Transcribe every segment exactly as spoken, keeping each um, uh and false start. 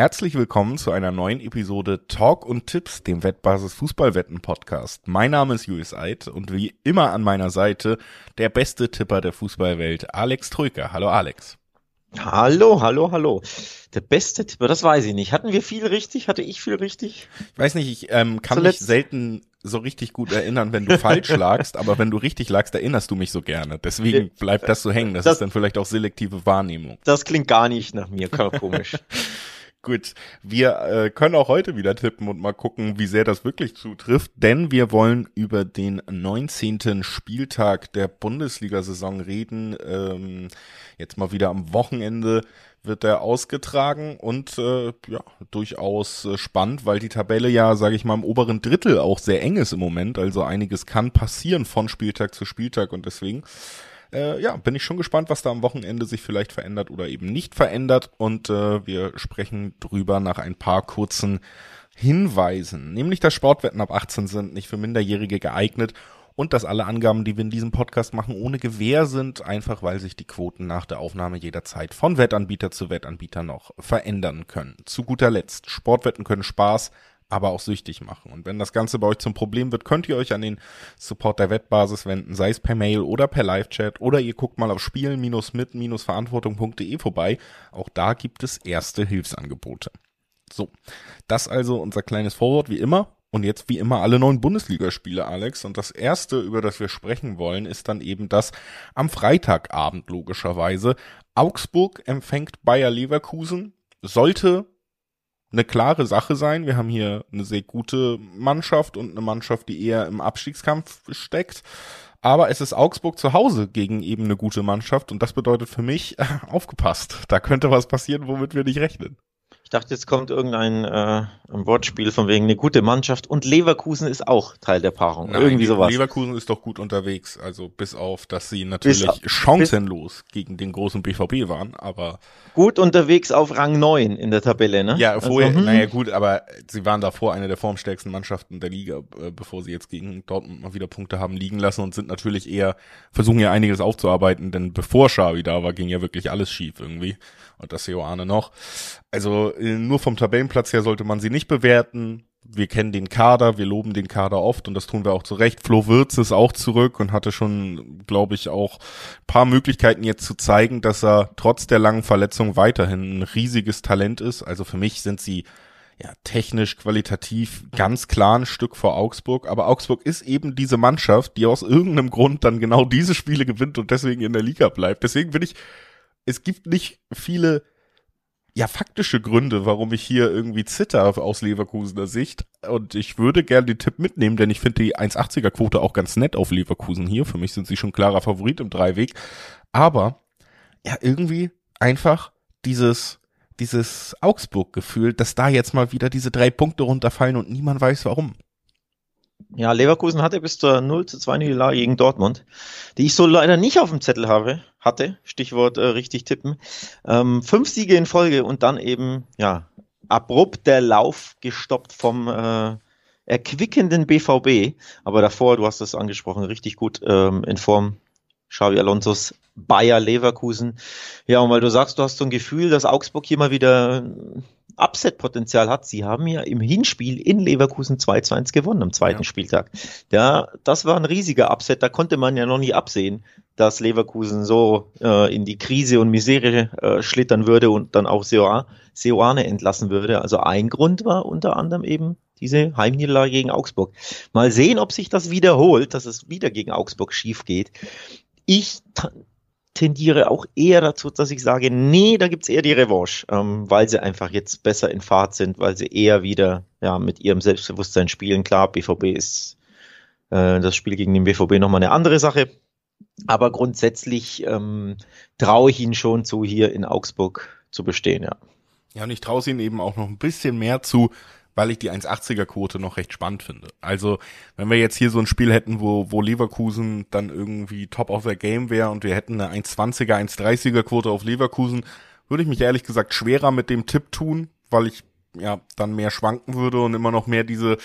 Herzlich willkommen zu einer neuen Episode Talk und Tipps, dem Wettbasis Fußballwetten-Podcast. Mein Name ist Julius Eid und wie immer an meiner Seite der beste Tipper der Fußballwelt, Alex Tröker. Hallo Alex. Hallo, hallo, hallo. Der beste Tipper, das weiß ich nicht. Hatten wir viel richtig? Hatte ich viel richtig? Ich weiß nicht, ich ähm, kann Zuletzt. mich selten so richtig gut erinnern, wenn du falsch lagst, aber wenn du richtig lagst, erinnerst du mich so gerne. Deswegen bleibt das so hängen. Das, das ist dann vielleicht auch selektive Wahrnehmung. Das klingt gar nicht nach mir, komisch. Gut, wir äh, können auch heute wieder tippen und mal gucken, wie sehr das wirklich zutrifft, denn wir wollen über den neunzehnten Spieltag der Bundesliga-Saison reden. Ähm, jetzt mal wieder am Wochenende wird er ausgetragen und äh, ja, durchaus äh, spannend, weil die Tabelle ja, sage ich mal, im oberen Drittel auch sehr eng ist im Moment. Also einiges kann passieren von Spieltag zu Spieltag und deswegen... Äh, ja, bin ich schon gespannt, was da am Wochenende sich vielleicht verändert oder eben nicht verändert und äh, wir sprechen drüber nach ein paar kurzen Hinweisen, nämlich dass Sportwetten ab achtzehn sind, nicht für Minderjährige geeignet und dass alle Angaben, die wir in diesem Podcast machen, ohne Gewähr sind, einfach weil sich die Quoten nach der Aufnahme jederzeit von Wettanbieter zu Wettanbieter noch verändern können. Zu guter Letzt, Sportwetten können Spaß, aber auch süchtig machen. Und wenn das Ganze bei euch zum Problem wird, könnt ihr euch an den Support der Wettbasis wenden, sei es per Mail oder per Live-Chat oder ihr guckt mal auf spielen mit verantwortung punkt de vorbei. Auch da gibt es erste Hilfsangebote. So, das also unser kleines Vorwort wie immer und jetzt wie immer alle neuen Bundesligaspiele, Alex. Und das erste, über das wir sprechen wollen, ist dann eben das am Freitagabend logischerweise. Augsburg empfängt Bayer Leverkusen, sollte eine klare Sache sein. Wir haben hier eine sehr gute Mannschaft und eine Mannschaft, die eher im Abstiegskampf steckt. Aber es ist Augsburg zu Hause gegen eben eine gute Mannschaft und das bedeutet für mich, aufgepasst, da könnte was passieren, womit wir nicht rechnen. Ich dachte, jetzt kommt irgendein äh, ein Wortspiel von wegen eine gute Mannschaft und Leverkusen ist auch Teil der Paarung. Nein, irgendwie sowas. Leverkusen ist doch gut unterwegs, also bis auf, dass sie natürlich bis, chancenlos bis, gegen den großen B V B waren, aber... Gut unterwegs auf Rang neun in der Tabelle, ne? Ja, vorher, also, naja gut, aber sie waren davor eine der formstärksten Mannschaften der Liga, bevor sie jetzt gegen Dortmund mal wieder Punkte haben liegen lassen und sind natürlich eher, versuchen ja einiges aufzuarbeiten, denn bevor Xavi da war, ging ja wirklich alles schief irgendwie und das Seoane noch. Also nur vom Tabellenplatz her sollte man sie nicht bewerten. Wir kennen den Kader, wir loben den Kader oft und das tun wir auch zu Recht. Flo Wirtz ist auch zurück und hatte schon, glaube ich, auch ein paar Möglichkeiten jetzt zu zeigen, dass er trotz der langen Verletzung weiterhin ein riesiges Talent ist. Also für mich sind sie ja technisch, qualitativ ganz klar ein Stück vor Augsburg. Aber Augsburg ist eben diese Mannschaft, die aus irgendeinem Grund dann genau diese Spiele gewinnt und deswegen in der Liga bleibt. Deswegen bin ich, es gibt nicht viele... ja, faktische Gründe, warum ich hier irgendwie zitter aus Leverkusener Sicht und ich würde gerne den Tipp mitnehmen, denn ich finde die eins Komma achtziger Quote auch ganz nett auf Leverkusen hier, für mich sind sie schon klarer Favorit im Dreiweg, aber ja, irgendwie einfach dieses, dieses Augsburg-Gefühl, dass da jetzt mal wieder diese drei Punkte runterfallen und niemand weiß warum. Ja, Leverkusen hatte bis zur null zu zwei Niederlage gegen Dortmund, die ich so leider nicht auf dem Zettel habe, hatte, Stichwort äh, richtig tippen. Ähm, fünf Siege in Folge und dann eben, ja, abrupt der Lauf gestoppt vom äh, erquickenden B V B. Aber davor, du hast es angesprochen, richtig gut ähm, in Form Xavi Alonsos Bayer Leverkusen. Ja, und weil du sagst, du hast so ein Gefühl, dass Augsburg hier mal wieder Upset-Potenzial hat. Sie haben ja im Hinspiel in Leverkusen zwei zu eins gewonnen am zweiten ja. Spieltag. Ja, das war ein riesiger Upset. Da konnte man ja noch nie absehen, dass Leverkusen so äh, in die Krise und Misere äh, schlittern würde und dann auch Seoane entlassen würde. Also ein Grund war unter anderem eben diese Heimniederlage gegen Augsburg. Mal sehen, ob sich das wiederholt, dass es wieder gegen Augsburg schief geht. Ich t- tendiere auch eher dazu, dass ich sage, nee, da gibt's eher die Revanche, ähm, weil sie einfach jetzt besser in Fahrt sind, weil sie eher wieder ja mit ihrem Selbstbewusstsein spielen. Klar, B V B ist äh, das Spiel gegen den B V B nochmal eine andere Sache, aber grundsätzlich ähm, traue ich ihnen schon zu, hier in Augsburg zu bestehen, ja. Ja, und ich traue es ihnen eben auch noch ein bisschen mehr zu, weil ich die eins Komma achtziger Quote noch recht spannend finde. Also, wenn wir jetzt hier so ein Spiel hätten, wo wo Leverkusen dann irgendwie top of their game wäre und wir hätten eine eins Komma zwanziger, eins Komma dreißiger Quote auf Leverkusen, würde ich mich ehrlich gesagt schwerer mit dem Tipp tun, weil ich ja, dann mehr schwanken würde und immer noch mehr diese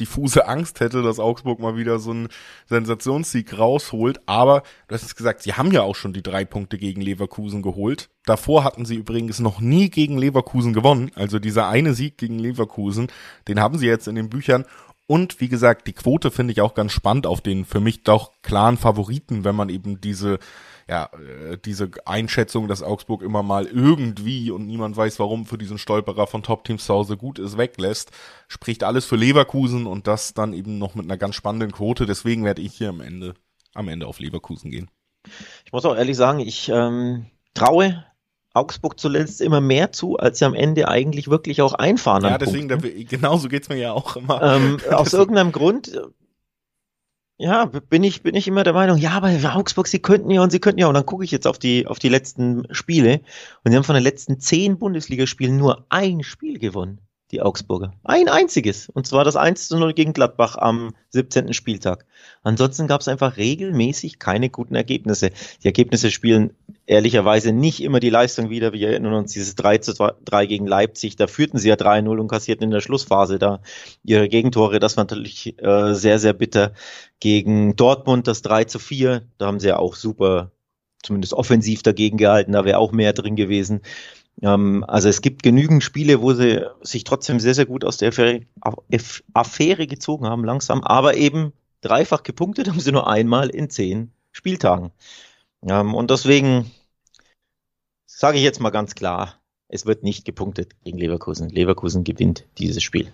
diffuse Angst hätte, dass Augsburg mal wieder so einen Sensationssieg rausholt. Aber du hast es gesagt, sie haben ja auch schon die drei Punkte gegen Leverkusen geholt. Davor hatten sie übrigens noch nie gegen Leverkusen gewonnen. Also dieser eine Sieg gegen Leverkusen, den haben sie jetzt in den Büchern. Und wie gesagt, die Quote finde ich auch ganz spannend auf den für mich doch klaren Favoriten, wenn man eben diese ja diese Einschätzung, dass Augsburg immer mal irgendwie und niemand weiß warum für diesen Stolperer von Top-Teams zu Hause gut ist, weglässt, spricht alles für Leverkusen und das dann eben noch mit einer ganz spannenden Quote. Deswegen werde ich hier am Ende am Ende auf Leverkusen gehen. Ich muss auch ehrlich sagen, ich ähm, traue Augsburg zuletzt immer mehr zu, als sie am Ende eigentlich wirklich auch einfahren. Ja, deswegen, da, genauso geht's mir ja auch immer. Ähm, aus irgendeinem Grund, ja, bin ich, bin ich immer der Meinung, ja, aber Augsburg, sie könnten ja und sie könnten ja. Und dann gucke ich jetzt auf die, auf die letzten Spiele und sie haben von den letzten zehn Bundesligaspielen nur ein Spiel gewonnen, die Augsburger. Ein einziges. Und zwar das eins zu null gegen Gladbach am siebzehnten Spieltag. Ansonsten gab es einfach regelmäßig keine guten Ergebnisse. Die Ergebnisse spielen ehrlicherweise nicht immer die Leistung wieder. Wir erinnern uns dieses drei zu drei gegen Leipzig. Da führten sie ja drei null und kassierten in der Schlussphase da ihre Gegentore. Das war natürlich äh, sehr, sehr bitter. Gegen Dortmund das drei zu vier. Da haben sie ja auch super, zumindest offensiv dagegen gehalten. Da wäre auch mehr drin gewesen. Also es gibt genügend Spiele, wo sie sich trotzdem sehr, sehr gut aus der Affäre, Affäre gezogen haben, langsam, aber eben dreifach gepunktet haben sie nur einmal in zehn Spieltagen. Und deswegen sage ich jetzt mal ganz klar, es wird nicht gepunktet gegen Leverkusen. Leverkusen gewinnt dieses Spiel.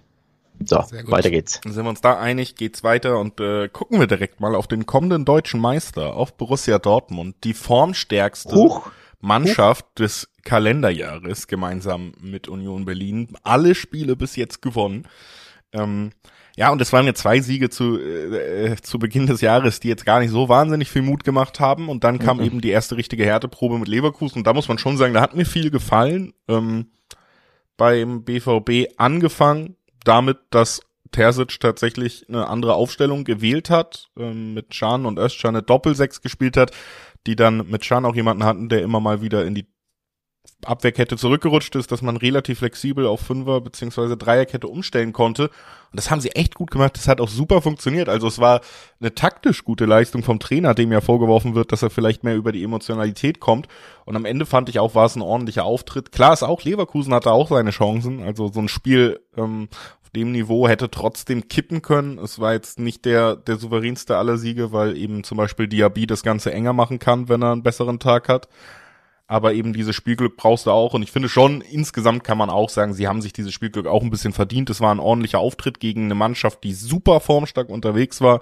So, weiter geht's. Dann sind wir uns da einig, geht's weiter und äh, gucken wir direkt mal auf den kommenden deutschen Meister, auf Borussia Dortmund, die formstärkste Huch. Mannschaft Huch. des Kalenderjahres gemeinsam mit Union Berlin. Alle Spiele bis jetzt gewonnen. Ähm, ja, und es waren ja zwei Siege zu äh, zu Beginn des Jahres, die jetzt gar nicht so wahnsinnig viel Mut gemacht haben. Und dann kam mhm. eben die erste richtige Härteprobe mit Leverkusen. Und da muss man schon sagen, da hat mir viel gefallen. Ähm, beim B V B angefangen damit, dass Terzic tatsächlich eine andere Aufstellung gewählt hat, ähm, mit Can und Özcan eine Doppelsechs gespielt hat, die dann mit Can auch jemanden hatten, der immer mal wieder in die Abwehrkette zurückgerutscht ist, dass man relativ flexibel auf Fünfer- bzw. Dreierkette umstellen konnte. Und das haben sie echt gut gemacht. Das hat auch super funktioniert. Also es war eine taktisch gute Leistung vom Trainer, dem ja vorgeworfen wird, dass er vielleicht mehr über die Emotionalität kommt. Und am Ende fand ich auch, war es ein ordentlicher Auftritt. Klar ist auch, Leverkusen hatte auch seine Chancen. Also so ein Spiel ähm, auf dem Niveau hätte trotzdem kippen können. Es war jetzt nicht der der souveränste aller Siege, weil eben zum Beispiel Diaby das Ganze enger machen kann, wenn er einen besseren Tag hat. Aber eben dieses Spielglück brauchst du auch. Und ich finde schon, insgesamt kann man auch sagen, sie haben sich dieses Spielglück auch ein bisschen verdient. Es war ein ordentlicher Auftritt gegen eine Mannschaft, die super formstark unterwegs war.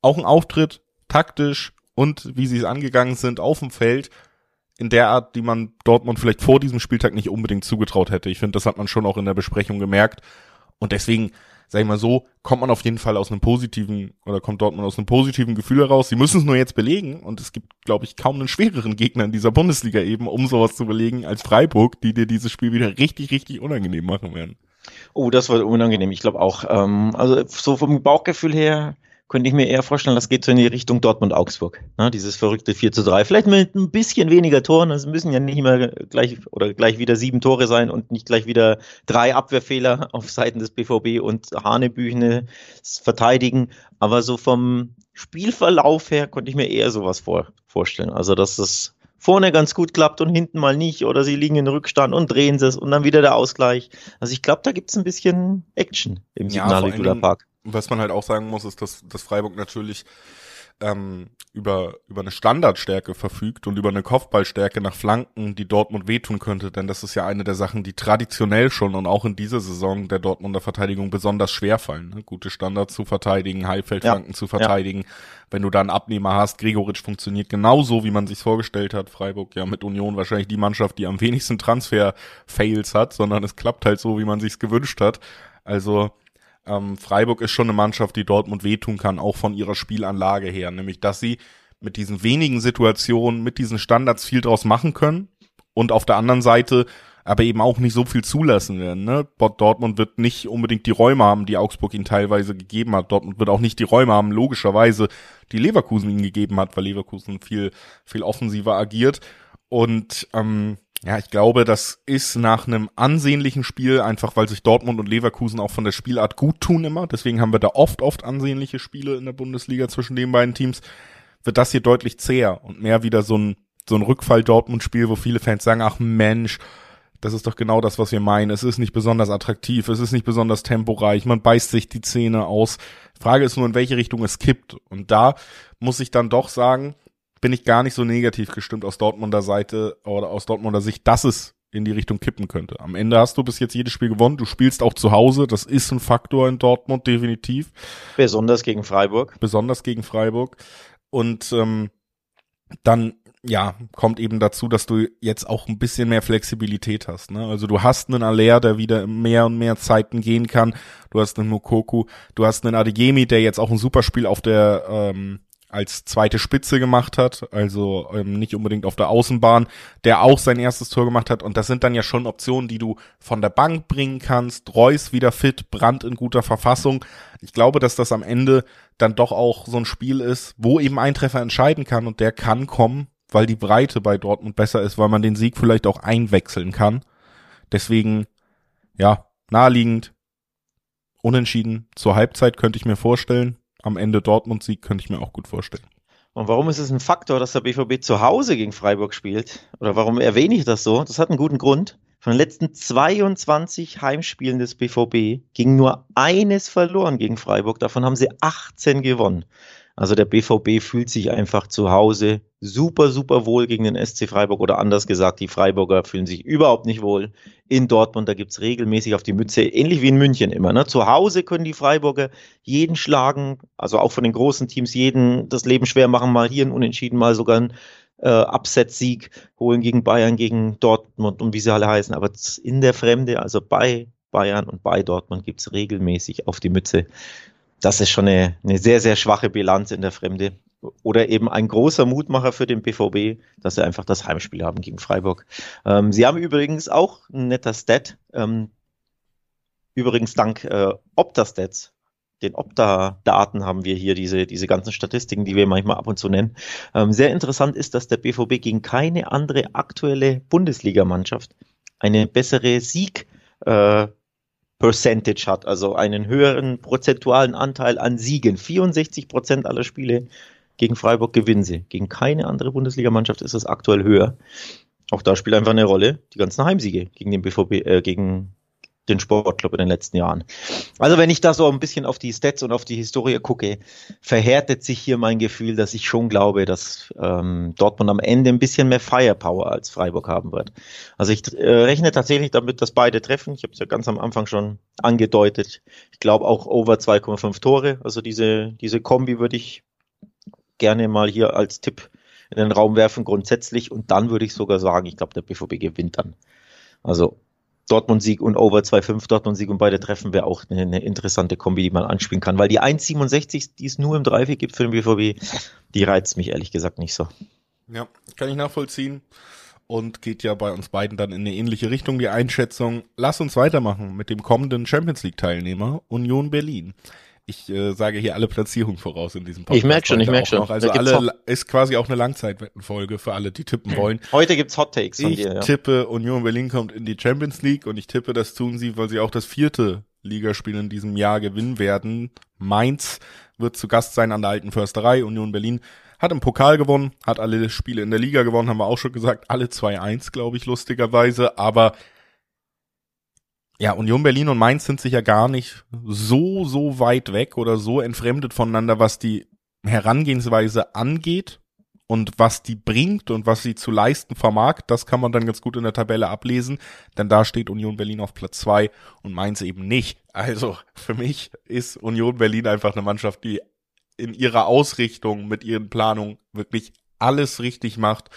Auch ein Auftritt, taktisch und wie sie es angegangen sind, auf dem Feld. In der Art, die man Dortmund vielleicht vor diesem Spieltag nicht unbedingt zugetraut hätte. Ich finde, das hat man schon auch in der Besprechung gemerkt. Und deswegen, sag ich mal so, kommt man auf jeden Fall aus einem positiven, oder kommt Dortmund aus einem positiven Gefühl heraus. Sie müssen es nur jetzt belegen und es gibt, glaube ich, kaum einen schwereren Gegner in dieser Bundesliga eben, um sowas zu belegen, als Freiburg, die dir dieses Spiel wieder richtig, richtig unangenehm machen werden. Oh, das war unangenehm, ich glaube auch. Ähm, also so vom Bauchgefühl her könnte ich mir eher vorstellen, das geht so in die Richtung Dortmund-Augsburg. Ne? Dieses verrückte vier zu drei. Vielleicht mit ein bisschen weniger Toren. Es müssen ja nicht immer gleich oder gleich wieder sieben Tore sein und nicht gleich wieder drei Abwehrfehler auf Seiten des B V B und Hanebüchene verteidigen. Aber so vom Spielverlauf her konnte ich mir eher sowas vor, vorstellen. Also, dass das vorne ganz gut klappt und hinten mal nicht. Oder sie liegen in Rückstand und drehen es und dann wieder der Ausgleich. Also, ich glaube, da gibt's ein bisschen Action im Signal Iduna Park. Was man halt auch sagen muss, ist, dass, dass Freiburg natürlich ähm, über über eine Standardstärke verfügt und über eine Kopfballstärke nach Flanken, die Dortmund wehtun könnte. Denn das ist ja eine der Sachen, die traditionell schon und auch in dieser Saison der Dortmunder Verteidigung besonders schwer fallen. Ne? Gute Standards zu verteidigen, Halbfeldflanken ja. zu verteidigen. Ja. Wenn du da einen Abnehmer hast, Gregoritsch funktioniert genauso, wie man sich vorgestellt hat. Freiburg ja mit Union wahrscheinlich die Mannschaft, die am wenigsten Transfer-Fails hat, sondern es klappt halt so, wie man sich's gewünscht hat. Also Freiburg ist schon eine Mannschaft, die Dortmund wehtun kann, auch von ihrer Spielanlage her. Nämlich, dass sie mit diesen wenigen Situationen, mit diesen Standards viel draus machen können und auf der anderen Seite aber eben auch nicht so viel zulassen werden. Ne? Dortmund wird nicht unbedingt die Räume haben, die Augsburg ihnen teilweise gegeben hat. Dortmund wird auch nicht die Räume haben, logischerweise, die Leverkusen ihnen gegeben hat, weil Leverkusen viel, viel offensiver agiert. Und ähm, ja, ich glaube, das ist nach einem ansehnlichen Spiel, einfach weil sich Dortmund und Leverkusen auch von der Spielart gut tun immer, deswegen haben wir da oft, oft ansehnliche Spiele in der Bundesliga zwischen den beiden Teams, wird das hier deutlich zäher und mehr wieder so ein so ein Rückfall-Dortmund-Spiel, wo viele Fans sagen, ach Mensch, das ist doch genau das, was wir meinen. Es ist nicht besonders attraktiv, es ist nicht besonders temporeich, man beißt sich die Zähne aus. Frage ist nur, in welche Richtung es kippt. Und da muss ich dann doch sagen, bin ich gar nicht so negativ gestimmt aus Dortmunder Seite oder aus Dortmunder Sicht, dass es in die Richtung kippen könnte. Am Ende hast du bis jetzt jedes Spiel gewonnen, du spielst auch zu Hause, das ist ein Faktor in Dortmund, definitiv. Besonders gegen Freiburg. Besonders gegen Freiburg. Und ähm, dann ja, kommt eben dazu, dass du jetzt auch ein bisschen mehr Flexibilität hast, ne? Also du hast einen Aller, der wieder mehr und mehr Zeiten gehen kann. Du hast einen Moukoko, du hast einen Adeyemi, der jetzt auch ein super Spiel auf der ähm, als zweite Spitze gemacht hat, also ähm, nicht unbedingt auf der Außenbahn, der auch sein erstes Tor gemacht hat. Und das sind dann ja schon Optionen, die du von der Bank bringen kannst. Reus wieder fit, Brandt in guter Verfassung. Ich glaube, dass das am Ende dann doch auch so ein Spiel ist, wo eben ein Treffer entscheiden kann und der kann kommen, weil die Breite bei Dortmund besser ist, weil man den Sieg vielleicht auch einwechseln kann. Deswegen, ja, naheliegend, unentschieden. Zur Halbzeit könnte ich mir vorstellen. Am Ende Dortmund-Sieg könnte ich mir auch gut vorstellen. Und warum ist es ein Faktor, dass der B V B zu Hause gegen Freiburg spielt? Oder warum erwähne ich das so? Das hat einen guten Grund. Von den letzten zweiundzwanzig Heimspielen des B V B ging nur eines verloren gegen Freiburg. Davon haben sie achtzehn gewonnen. Also der B V B fühlt sich einfach zu Hause super, super wohl gegen den S C Freiburg, oder anders gesagt, die Freiburger fühlen sich überhaupt nicht wohl in Dortmund. Da gibt's regelmäßig auf die Mütze, ähnlich wie in München immer, ne? Zu Hause können die Freiburger jeden schlagen, also auch von den großen Teams jeden das Leben schwer machen, mal hier ein Unentschieden, mal sogar ein äh, Upset-Sieg holen gegen Bayern, gegen Dortmund und wie sie alle heißen. Aber in der Fremde, also bei Bayern und bei Dortmund, gibt's regelmäßig auf die Mütze. Das ist schon eine, eine sehr, sehr schwache Bilanz in der Fremde. Oder eben ein großer Mutmacher für den B V B, dass sie einfach das Heimspiel haben gegen Freiburg. Ähm, sie haben übrigens auch ein netter Stat. Ähm, übrigens dank äh, Opta-Stats, den Opta-Daten haben wir hier, diese, diese ganzen Statistiken, die wir manchmal ab und zu nennen. Ähm, sehr interessant ist, dass der B V B gegen keine andere aktuelle Bundesliga-Mannschaft eine bessere Sieg äh, Percentage hat, also einen höheren prozentualen Anteil an Siegen. vierundsechzig Prozent aller Spiele gegen Freiburg gewinnen sie. Gegen keine andere Bundesliga-Mannschaft ist das aktuell höher. Auch da spielt einfach eine Rolle die ganzen Heimsiege gegen den B V B, äh, gegen den Sportclub in den letzten Jahren. Also wenn ich da so ein bisschen auf die Stats und auf die Historie gucke, verhärtet sich hier mein Gefühl, dass ich schon glaube, dass ähm, Dortmund am Ende ein bisschen mehr Firepower als Freiburg haben wird. Also ich äh, rechne tatsächlich damit, dass beide treffen. Ich habe es ja ganz am Anfang schon angedeutet. Ich glaube auch over zwei Komma fünf Tore. Also diese diese Kombi würde ich gerne mal hier als Tipp in den Raum werfen grundsätzlich. Und dann würde ich sogar sagen, ich glaube, der B V B gewinnt dann. Also Dortmund-Sieg und Over zwei Komma fünf, Dortmund-Sieg und beide Treffen wäre auch eine, eine interessante Kombi, die man anspielen kann. Weil die eins Komma siebenundsechzig, die es nur im drei vier gibt für den B V B, die reizt mich ehrlich gesagt nicht so. Ja, kann ich nachvollziehen. Und geht ja bei uns beiden dann in eine ähnliche Richtung, die Einschätzung. Lass uns weitermachen mit dem kommenden Champions-League-Teilnehmer Union Berlin. Ich äh, sage hier alle Platzierungen voraus in diesem Podcast. Ich merke schon, ich merke schon. Noch. Also alle ist quasi auch eine Langzeitwettenfolge für alle, die tippen wollen. Heute gibt's Hot Takes von dir. Ich tippe, Union Berlin kommt in die Champions League und ich tippe, das tun sie, weil sie auch das vierte Ligaspiel in diesem Jahr gewinnen werden. Mainz wird zu Gast sein an der alten Försterei. Union Berlin hat im Pokal gewonnen, hat alle Spiele in der Liga gewonnen, haben wir auch schon gesagt. Alle zwei eins, glaube ich, lustigerweise. Aber ja, Union Berlin und Mainz sind sich ja gar nicht so, so weit weg oder so entfremdet voneinander, was die Herangehensweise angeht und was die bringt und was sie zu leisten vermag. Das kann man dann ganz gut in der Tabelle ablesen, denn da steht Union Berlin auf Platz zwei und Mainz eben nicht. Also für mich ist Union Berlin einfach eine Mannschaft, die in ihrer Ausrichtung, mit ihren Planungen wirklich alles richtig macht.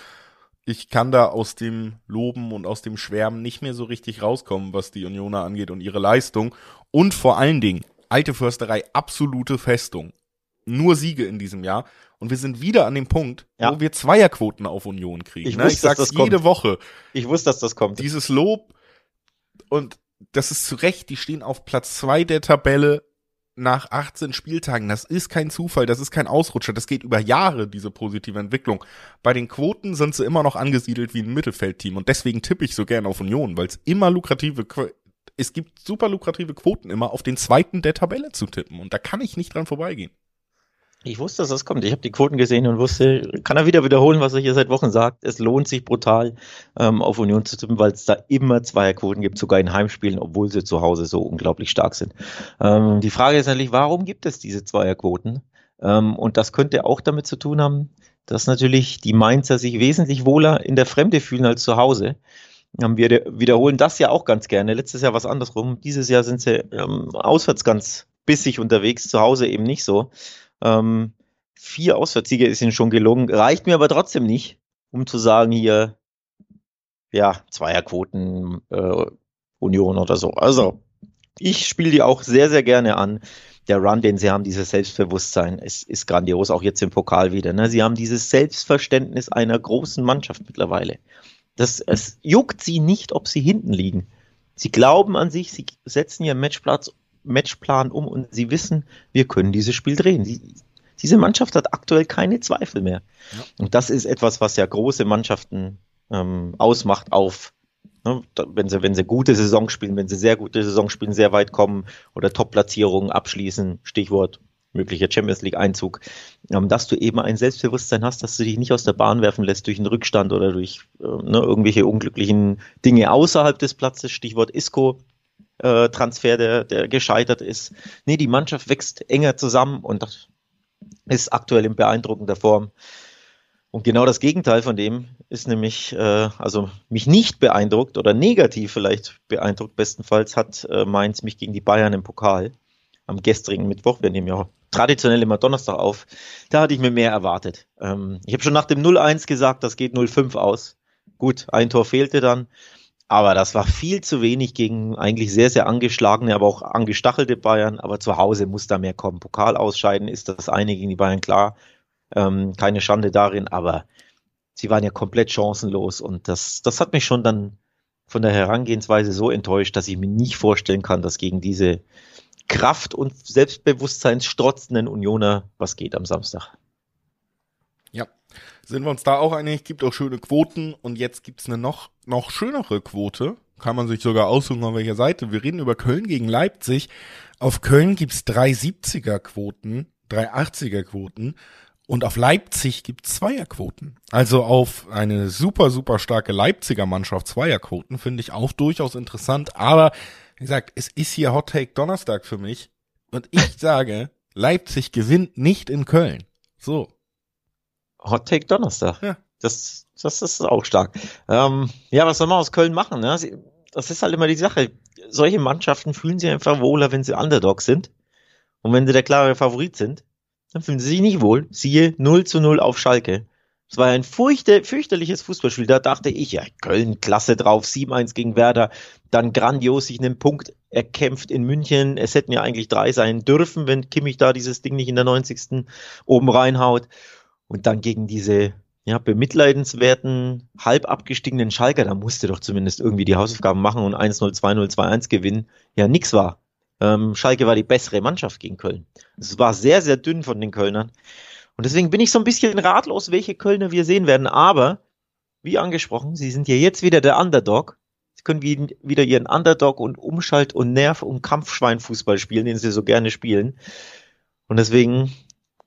Ich kann da aus dem Loben und aus dem Schwärmen nicht mehr so richtig rauskommen, was die Unioner angeht und ihre Leistung. Und vor allen Dingen, alte Försterei, absolute Festung. Nur Siege in diesem Jahr. Und wir sind wieder an dem Punkt, ja, wo wir Zweierquoten auf Union kriegen. Ich, ne? wusste, ich sag's dass das jede kommt. Woche. Ich wusste, dass das kommt. Dieses Lob, und das ist zu Recht, die stehen auf Platz zwei der Tabelle. nach achtzehn Spieltagen. Das ist kein Zufall, das ist kein Ausrutscher, das geht über Jahre, diese positive Entwicklung. Bei den Quoten sind sie immer noch angesiedelt wie ein Mittelfeldteam und deswegen tippe ich so gerne auf Union, weil es immer lukrative, es gibt super lukrative Quoten immer auf den zweiten der Tabelle zu tippen und da kann ich nicht dran vorbeigehen. Ich wusste, dass das kommt. Ich habe die Quoten gesehen und wusste, kann er wieder wiederholen, was er hier seit Wochen sagt. Es lohnt sich brutal, ähm, auf Union zu tippen, weil es da immer Zweierquoten gibt, sogar in Heimspielen, obwohl sie zu Hause so unglaublich stark sind. Ähm, die Frage ist natürlich, warum gibt es diese Zweierquoten? Ähm, und das könnte auch damit zu tun haben, dass natürlich die Mainzer sich wesentlich wohler in der Fremde fühlen als zu Hause. Wir wiederholen das ja auch ganz gerne. Letztes Jahr war es andersrum. Dieses Jahr sind sie ähm, auswärts ganz bissig unterwegs, zu Hause eben nicht so. Ähm, vier Auswärtssiege ist ihnen schon gelungen, reicht mir aber trotzdem nicht, um zu sagen hier, ja, Zweierquoten, äh, Union oder so. Also, ich spiele die auch sehr, sehr gerne an. Der Run, den sie haben, dieses Selbstbewusstsein, ist, ist grandios, auch jetzt im Pokal wieder. Ne? Sie haben dieses Selbstverständnis einer großen Mannschaft mittlerweile. Das, es juckt sie nicht, ob sie hinten liegen. Sie glauben an sich, sie setzen ihren Matchplatz um. Matchplan um und sie wissen, wir können dieses Spiel drehen. Sie, diese Mannschaft hat aktuell keine Zweifel mehr. Ja. Und das ist etwas, was ja große Mannschaften ähm, ausmacht auf, ne, wenn sie, wenn sie gute Saison spielen, wenn sie sehr gute Saison spielen, sehr weit kommen oder Top-Platzierungen abschließen, Stichwort möglicher Champions-League-Einzug, ähm, dass du eben ein Selbstbewusstsein hast, dass du dich nicht aus der Bahn werfen lässt durch einen Rückstand oder durch äh, ne, irgendwelche unglücklichen Dinge außerhalb des Platzes, Stichwort Isco, Transfer, der, der gescheitert ist. Nee, die Mannschaft wächst enger zusammen und das ist aktuell in beeindruckender Form. Und genau das Gegenteil von dem ist nämlich, äh, also mich nicht beeindruckt oder negativ vielleicht beeindruckt, bestenfalls hat äh, Mainz mich gegen die Bayern im Pokal am gestrigen Mittwoch, wir nehmen ja traditionell immer Donnerstag auf, da hatte ich mir mehr erwartet. Ähm, ich habe schon nach dem null eins gesagt, das geht null fünf aus. Gut, ein Tor fehlte dann. Aber das war viel zu wenig gegen eigentlich sehr, sehr angeschlagene, aber auch angestachelte Bayern. Aber zu Hause muss da mehr kommen. Pokal ausscheiden ist das eine gegen die Bayern, klar. Ähm, keine Schande darin, aber sie waren ja komplett chancenlos. Und das, das hat mich schon dann von der Herangehensweise so enttäuscht, dass ich mir nicht vorstellen kann, dass gegen diese Kraft- und selbstbewusstseinsstrotzenden Unioner was geht am Samstag. Ja, sind wir uns da auch einig, gibt auch schöne Quoten und jetzt gibt's eine noch, noch schönere Quote, kann man sich sogar aussuchen, auf welcher Seite. Wir reden über Köln gegen Leipzig, auf Köln gibt's drei siebziger Quoten, drei achtziger Quoten und auf Leipzig gibt's Zweierquoten. Also auf eine super, super starke Leipziger Mannschaft Zweierquoten, finde ich auch durchaus interessant, aber wie gesagt, es ist hier Hot Take Donnerstag für mich und ich sage, Leipzig gewinnt nicht in Köln. So. Hot Take Donnerstag. Ja. Das, das ist auch stark. Ähm, ja, was soll man aus Köln machen? Ne? Sie, das ist halt immer die Sache. Solche Mannschaften fühlen sich einfach wohler, wenn sie Underdog sind. Und wenn sie der klare Favorit sind, dann fühlen sie sich nicht wohl. Siehe null zu null auf Schalke. Es war ein furchte, fürchterliches Fußballspiel. Da dachte ich, ja, Köln, klasse drauf, sieben eins gegen Werder. Dann grandios sich einen Punkt erkämpft in München. Es hätten ja eigentlich drei sein dürfen, wenn Kimmich da dieses Ding nicht in der neunzigsten oben reinhaut. Und dann gegen diese ja, bemitleidenswerten, halb abgestiegenen Schalker, da musste doch zumindest irgendwie die Hausaufgaben machen und eins null, zwei null, zwei eins gewinnen, ja nix war. Ähm, Schalke war die bessere Mannschaft gegen Köln. Es war sehr, sehr dünn von den Kölnern. Und deswegen bin ich so ein bisschen ratlos, welche Kölner wir sehen werden. Aber, wie angesprochen, sie sind ja jetzt wieder der Underdog. Sie können wieder ihren Underdog- und Umschalt- und Nerv- und Kampfschwein-Fußball spielen, den sie so gerne spielen. Und deswegen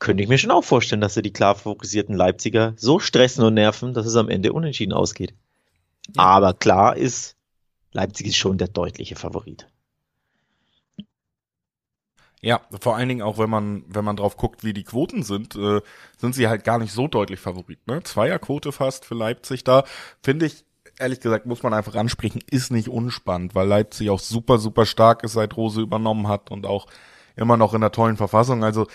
könnte ich mir schon auch vorstellen, dass sie die klar favorisierten Leipziger so stressen und nerven, dass es am Ende unentschieden ausgeht. Ja. Aber klar ist, Leipzig ist schon der deutliche Favorit. Ja, vor allen Dingen auch, wenn man wenn man drauf guckt, wie die Quoten sind, äh, sind sie halt gar nicht so deutlich Favorit. Ne? Zweierquote fast für Leipzig da, finde ich. Ehrlich gesagt, muss man einfach ansprechen, ist nicht unspannend, weil Leipzig auch super, super stark ist, seit Rose übernommen hat und auch immer noch in der tollen Verfassung. Also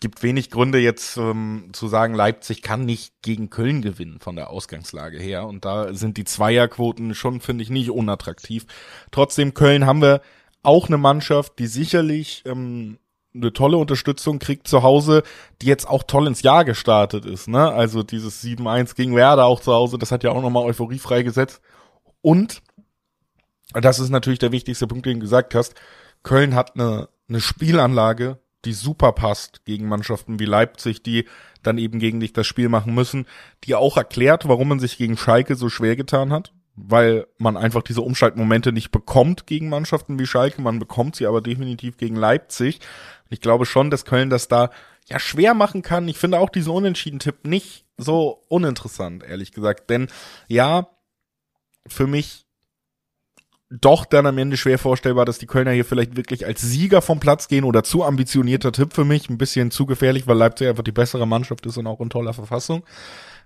gibt wenig Gründe jetzt ähm, zu sagen, Leipzig kann nicht gegen Köln gewinnen von der Ausgangslage her und da sind die Zweierquoten schon, finde ich, nicht unattraktiv. Trotzdem, Köln haben wir auch eine Mannschaft, die sicherlich ähm, eine tolle Unterstützung kriegt zu Hause, die jetzt auch toll ins Jahr gestartet ist, ne? Also dieses sieben eins gegen Werder auch zu Hause, das hat ja auch nochmal Euphorie freigesetzt und das ist natürlich der wichtigste Punkt, den du gesagt hast, Köln hat eine eine Spielanlage, die super passt gegen Mannschaften wie Leipzig, die dann eben gegen dich das Spiel machen müssen, die auch erklärt, warum man sich gegen Schalke so schwer getan hat, weil man einfach diese Umschaltmomente nicht bekommt gegen Mannschaften wie Schalke, man bekommt sie aber definitiv gegen Leipzig. Ich glaube schon, dass Köln das da ja schwer machen kann. Ich finde auch diesen Unentschieden-Tipp nicht so uninteressant, ehrlich gesagt, denn ja, für mich doch dann am Ende schwer vorstellbar, dass die Kölner hier vielleicht wirklich als Sieger vom Platz gehen oder zu ambitionierter Tipp für mich, ein bisschen zu gefährlich, weil Leipzig einfach die bessere Mannschaft ist und auch in toller Verfassung.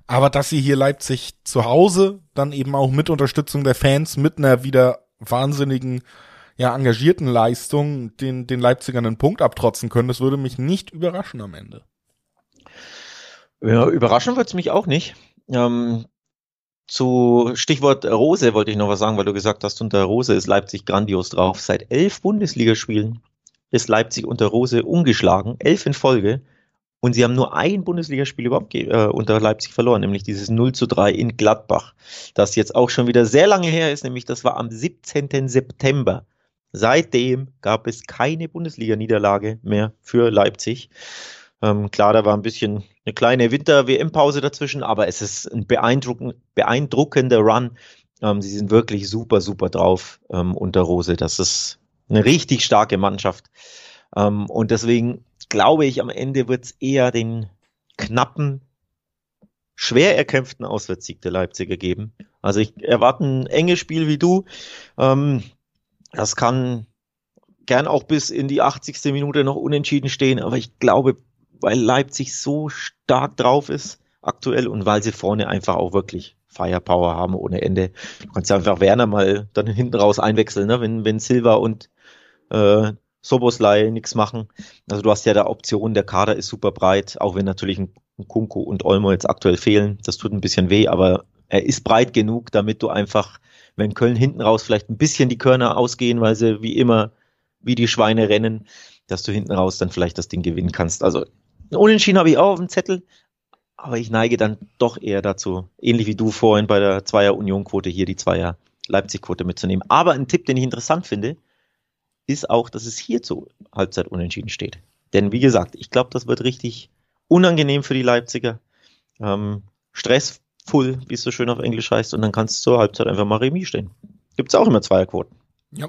Aber dass sie hier Leipzig zu Hause dann eben auch mit Unterstützung der Fans, mit einer wieder wahnsinnigen, ja, engagierten Leistung den, den Leipzigern einen Punkt abtrotzen können, das würde mich nicht überraschen am Ende. Ja, überraschen wird's mich auch nicht. Ähm Zu Stichwort Rose wollte ich noch was sagen, weil du gesagt hast, unter Rose ist Leipzig grandios drauf. Seit elf Bundesligaspielen ist Leipzig unter Rose ungeschlagen, elf in Folge. Und sie haben nur ein Bundesligaspiel überhaupt ge- äh, unter Leipzig verloren, nämlich dieses null zu drei in Gladbach. Das jetzt auch schon wieder sehr lange her ist, nämlich das war am siebzehnten September. Seitdem gab es keine Bundesliga-Niederlage mehr für Leipzig. Ähm, klar, da war ein bisschen eine kleine Winter-W M-Pause dazwischen, aber es ist ein beeindruckend, beeindruckender Run. Ähm, sie sind wirklich super, super drauf ähm, unter Rose. Das ist eine richtig starke Mannschaft. Ähm, und deswegen glaube ich, am Ende wird es eher den knappen, schwer erkämpften Auswärtssieg der Leipziger geben. Also ich erwarte ein enges Spiel wie du. Ähm, das kann gern auch bis in die achtzigste Minute noch unentschieden stehen, aber ich glaube, weil Leipzig so stark drauf ist aktuell und weil sie vorne einfach auch wirklich Firepower haben ohne Ende. Du kannst ja einfach Werner mal dann hinten raus einwechseln, ne? wenn wenn Silva und äh, Soboslai nichts machen. Also du hast ja da Optionen, der Kader ist super breit, auch wenn natürlich ein Kunku und Olmo jetzt aktuell fehlen. Das tut ein bisschen weh, aber er ist breit genug, damit du einfach, wenn Köln hinten raus vielleicht ein bisschen die Körner ausgehen, weil sie wie immer wie die Schweine rennen, dass du hinten raus dann vielleicht das Ding gewinnen kannst. Also Unentschieden habe ich auch auf dem Zettel, aber ich neige dann doch eher dazu, ähnlich wie du vorhin bei der Zweier-Union-Quote, hier die Zweier-Leipzig-Quote mitzunehmen. Aber ein Tipp, den ich interessant finde, ist auch, dass es hier zur Halbzeit unentschieden steht. Denn wie gesagt, ich glaube, das wird richtig unangenehm für die Leipziger. Ähm, stressful, wie es so schön auf Englisch heißt. Und dann kann es zur Halbzeit einfach mal Remis stehen. Gibt es auch immer Zweierquoten. Ja,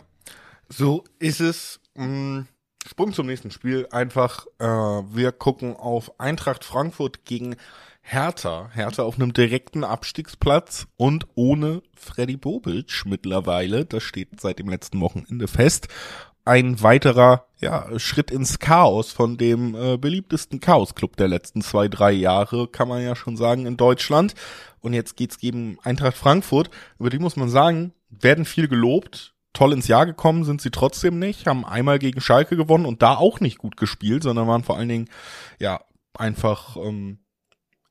so ist es. Mh. Sprung zum nächsten Spiel einfach. Äh, wir gucken auf Eintracht Frankfurt gegen Hertha. Hertha auf einem direkten Abstiegsplatz und ohne Freddy Bobic mittlerweile. Das steht seit dem letzten Wochenende fest. Ein weiterer ja, Schritt ins Chaos von dem äh, beliebtesten Chaos-Club der letzten zwei, drei Jahre, kann man ja schon sagen, in Deutschland. Und jetzt geht's gegen Eintracht Frankfurt. Über die muss man sagen, werden viel gelobt. Toll ins Jahr gekommen sind sie trotzdem nicht, haben einmal gegen Schalke gewonnen und da auch nicht gut gespielt, sondern waren vor allen Dingen ja einfach ähm,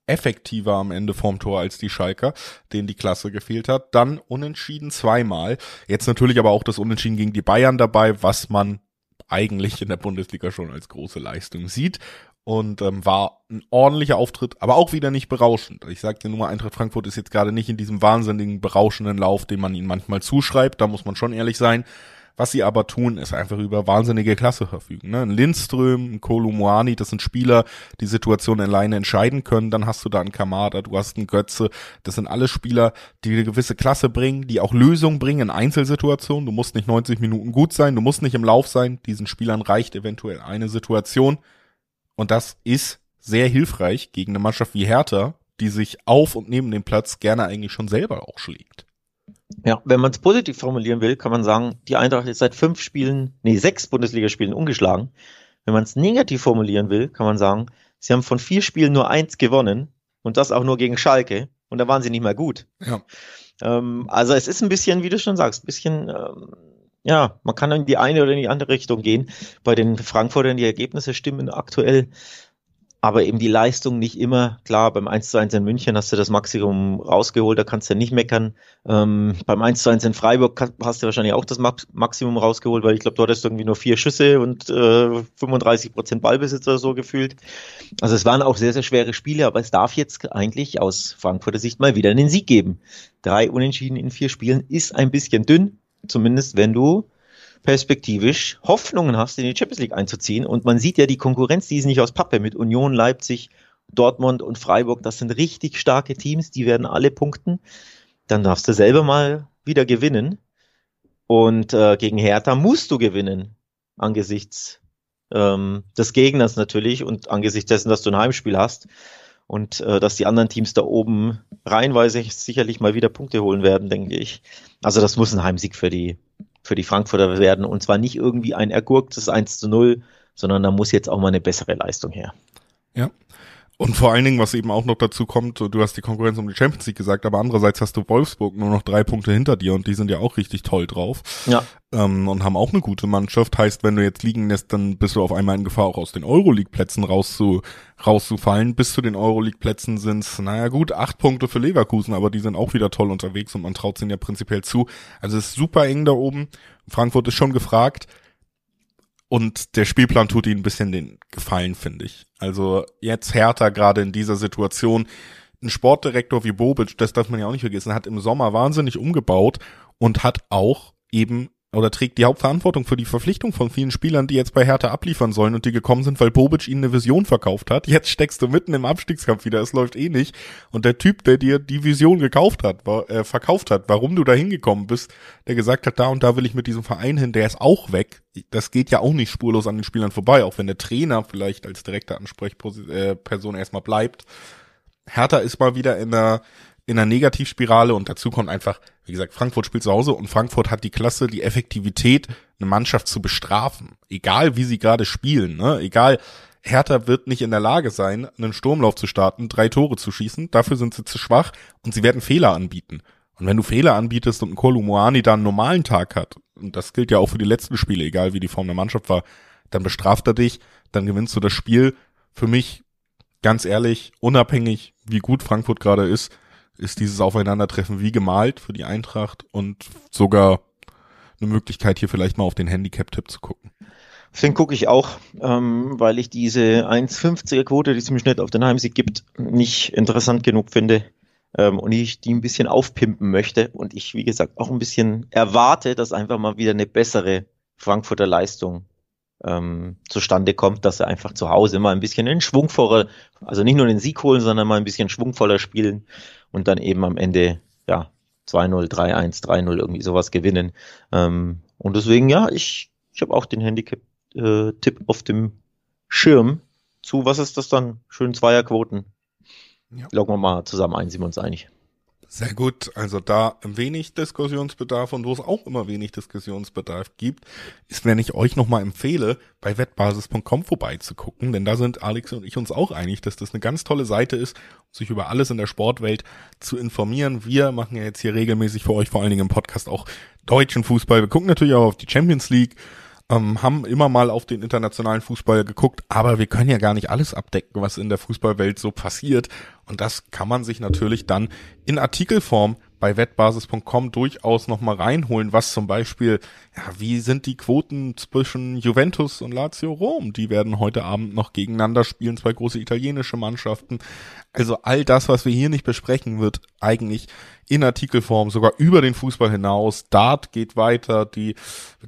effektiver am Ende vorm Tor als die Schalker, denen die Klasse gefehlt hat. Dann unentschieden zweimal, jetzt natürlich aber auch das Unentschieden gegen die Bayern dabei, was man eigentlich in der Bundesliga schon als große Leistung sieht. Und ähm, war ein ordentlicher Auftritt, aber auch wieder nicht berauschend. Ich sag dir nur mal, Eintracht Frankfurt ist jetzt gerade nicht in diesem wahnsinnigen, berauschenden Lauf, den man ihnen manchmal zuschreibt. Da muss man schon ehrlich sein. Was sie aber tun, ist einfach über wahnsinnige Klasse verfügen. Ne? Ein Lindström, ein Kolo Muani, das sind Spieler, die Situation alleine entscheiden können. Dann hast du da einen Kamada, du hast einen Götze. Das sind alle Spieler, die eine gewisse Klasse bringen, die auch Lösungen bringen in Einzelsituationen. Du musst nicht neunzig Minuten gut sein, du musst nicht im Lauf sein. Diesen Spielern reicht eventuell eine Situation. Und das ist sehr hilfreich gegen eine Mannschaft wie Hertha, die sich auf und neben dem Platz gerne eigentlich schon selber auch schlägt. Ja, wenn man es positiv formulieren will, kann man sagen, die Eintracht ist seit fünf Spielen, nee, sechs Bundesligaspielen ungeschlagen. Wenn man es negativ formulieren will, kann man sagen, sie haben von vier Spielen nur eins gewonnen und das auch nur gegen Schalke und da waren sie nicht mal gut. Ja. Ähm, also es ist ein bisschen, wie du schon sagst, ein bisschen... Ähm, Ja, man kann in die eine oder in die andere Richtung gehen. Bei den Frankfurtern die Ergebnisse stimmen aktuell, aber eben die Leistung nicht immer. Klar, beim eins zu eins in München hast du das Maximum rausgeholt, da kannst du nicht meckern. Ähm, beim eins zu eins in Freiburg hast du wahrscheinlich auch das Maximum rausgeholt, weil ich glaube, du hattest irgendwie nur vier Schüsse und äh, fünfunddreißig Prozent Ballbesitz oder so gefühlt. Also es waren auch sehr, sehr schwere Spiele, aber es darf jetzt eigentlich aus Frankfurter Sicht mal wieder einen Sieg geben. Drei Unentschieden in vier Spielen ist ein bisschen dünn. Zumindest wenn du perspektivisch Hoffnungen hast, in die Champions League einzuziehen. Und man sieht ja die Konkurrenz, die ist nicht aus Pappe mit Union, Leipzig, Dortmund und Freiburg. Das sind richtig starke Teams, die werden alle punkten. Dann darfst du selber mal wieder gewinnen. Und äh, gegen Hertha musst du gewinnen, angesichts ähm, des Gegners natürlich und angesichts dessen, dass du ein Heimspiel hast. Und äh, dass die anderen Teams da oben reihenweise sicherlich mal wieder Punkte holen werden, denke ich. Also das muss ein Heimsieg für die für die Frankfurter werden. Und zwar nicht irgendwie ein ergurktes eins zu null, sondern da muss jetzt auch mal eine bessere Leistung her. Ja, und vor allen Dingen, was eben auch noch dazu kommt, du hast die Konkurrenz um die Champions League gesagt, aber andererseits hast du Wolfsburg nur noch drei Punkte hinter dir und die sind ja auch richtig toll drauf. Ja. Ähm, und haben auch eine gute Mannschaft. Heißt, wenn du jetzt liegen lässt, dann bist du auf einmal in Gefahr, auch aus den Euroleague-Plätzen rauszu, rauszufallen. Bis zu den Euroleague-Plätzen sind's, naja gut, acht Punkte für Leverkusen, aber die sind auch wieder toll unterwegs und man traut ihnen ja prinzipiell zu. Also es ist super eng da oben. Frankfurt ist schon gefragt. Und der Spielplan tut ihnen ein bisschen den Gefallen, finde ich. Also jetzt Hertha gerade in dieser Situation. Ein Sportdirektor wie Bobic, das darf man ja auch nicht vergessen, hat im Sommer wahnsinnig umgebaut und hat auch eben oder trägt die Hauptverantwortung für die Verpflichtung von vielen Spielern, die jetzt bei Hertha abliefern sollen und die gekommen sind, weil Bobic ihnen eine Vision verkauft hat. Jetzt steckst du mitten im Abstiegskampf wieder, es läuft eh nicht. Und der Typ, der dir die Vision gekauft hat, äh, verkauft hat, warum du da hingekommen bist, der gesagt hat, da und da will ich mit diesem Verein hin, der ist auch weg. Das geht ja auch nicht spurlos an den Spielern vorbei, auch wenn der Trainer vielleicht als direkte Ansprechperson erstmal bleibt. Hertha ist mal wieder in der in einer Negativspirale und dazu kommt einfach, wie gesagt, Frankfurt spielt zu Hause und Frankfurt hat die Klasse, die Effektivität, eine Mannschaft zu bestrafen. Egal, wie sie gerade spielen, ne? Egal, Hertha wird nicht in der Lage sein, einen Sturmlauf zu starten, drei Tore zu schießen, dafür sind sie zu schwach und sie werden Fehler anbieten. Und wenn du Fehler anbietest und ein Kolo Muani da einen normalen Tag hat, und das gilt ja auch für die letzten Spiele, egal wie die Form der Mannschaft war, dann bestraft er dich, dann gewinnst du das Spiel. Für mich, ganz ehrlich, unabhängig, wie gut Frankfurt gerade ist, ist dieses Aufeinandertreffen wie gemalt für die Eintracht und sogar eine Möglichkeit, hier vielleicht mal auf den Handicap-Tipp zu gucken. Deswegen gucke ich auch, ähm, weil ich diese eins fünfziger Quote, die es im Schnitt auf den Heimsieg gibt, nicht interessant genug finde ähm, und ich die ein bisschen aufpimpen möchte und ich, wie gesagt, auch ein bisschen erwarte, dass einfach mal wieder eine bessere Frankfurter Leistung ähm, zustande kommt, dass sie einfach zu Hause mal ein bisschen in schwungvoller, also nicht nur den Sieg holen, sondern mal ein bisschen schwungvoller spielen und dann eben am Ende, ja, zwei null, drei eins, drei null, irgendwie sowas gewinnen. Ähm, und deswegen, ja, ich, ich habe auch den Handicap-Tipp äh, auf dem Schirm zu, was ist das dann? Schön Zweierquoten. Ja. Loggen wir mal zusammen ein, sind wir uns einig. Sehr gut, also da wenig Diskussionsbedarf und wo es auch immer wenig Diskussionsbedarf gibt, ist, wenn ich euch nochmal empfehle, bei wettbasis punkt com vorbeizugucken, denn da sind Alex und ich uns auch einig, dass das eine ganz tolle Seite ist, um sich über alles in der Sportwelt zu informieren. Wir machen ja jetzt hier regelmäßig für euch, vor allen Dingen im Podcast, auch deutschen Fußball. Wir gucken natürlich auch auf die Champions League, ähm, haben immer mal auf den internationalen Fußball geguckt, aber wir können ja gar nicht alles abdecken, was in der Fußballwelt so passiert. Und das kann man sich natürlich dann in Artikelform bei wettbasis punkt com durchaus nochmal reinholen, was zum Beispiel, ja, wie sind die Quoten zwischen Juventus und Lazio Rom? Die werden heute Abend noch gegeneinander spielen, zwei große italienische Mannschaften. Also all das, was wir hier nicht besprechen, wird eigentlich in Artikelform, sogar über den Fußball hinaus. Dart geht weiter, die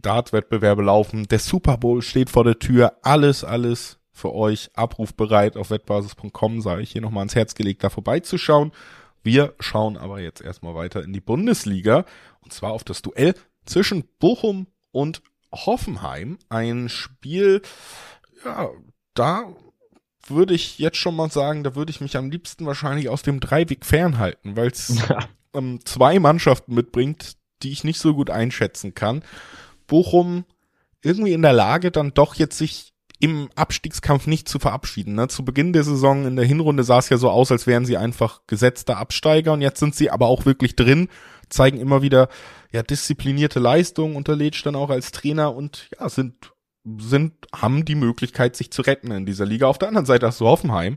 Dart-Wettbewerbe laufen, der Super Bowl steht vor der Tür, alles, alles für euch abrufbereit auf wettbasis punkt com, sage ich hier nochmal ans Herz gelegt, da vorbeizuschauen. Wir schauen aber jetzt erstmal weiter in die Bundesliga und zwar auf das Duell zwischen Bochum und Hoffenheim. Ein Spiel, ja, da würde ich jetzt schon mal sagen, da würde ich mich am liebsten wahrscheinlich aus dem Dreiweg fernhalten, weil es ja. ähm, zwei Mannschaften mitbringt, die ich nicht so gut einschätzen kann. Bochum irgendwie in der Lage, dann doch jetzt sich im Abstiegskampf nicht zu verabschieden. Ne? Zu Beginn der Saison in der Hinrunde sah es ja so aus, als wären sie einfach gesetzter Absteiger und jetzt sind sie aber auch wirklich drin, zeigen immer wieder ja disziplinierte Leistungen unter Letsch dann auch als Trainer und ja sind sind haben die Möglichkeit, sich zu retten in dieser Liga. Auf der anderen Seite hast du Hoffenheim,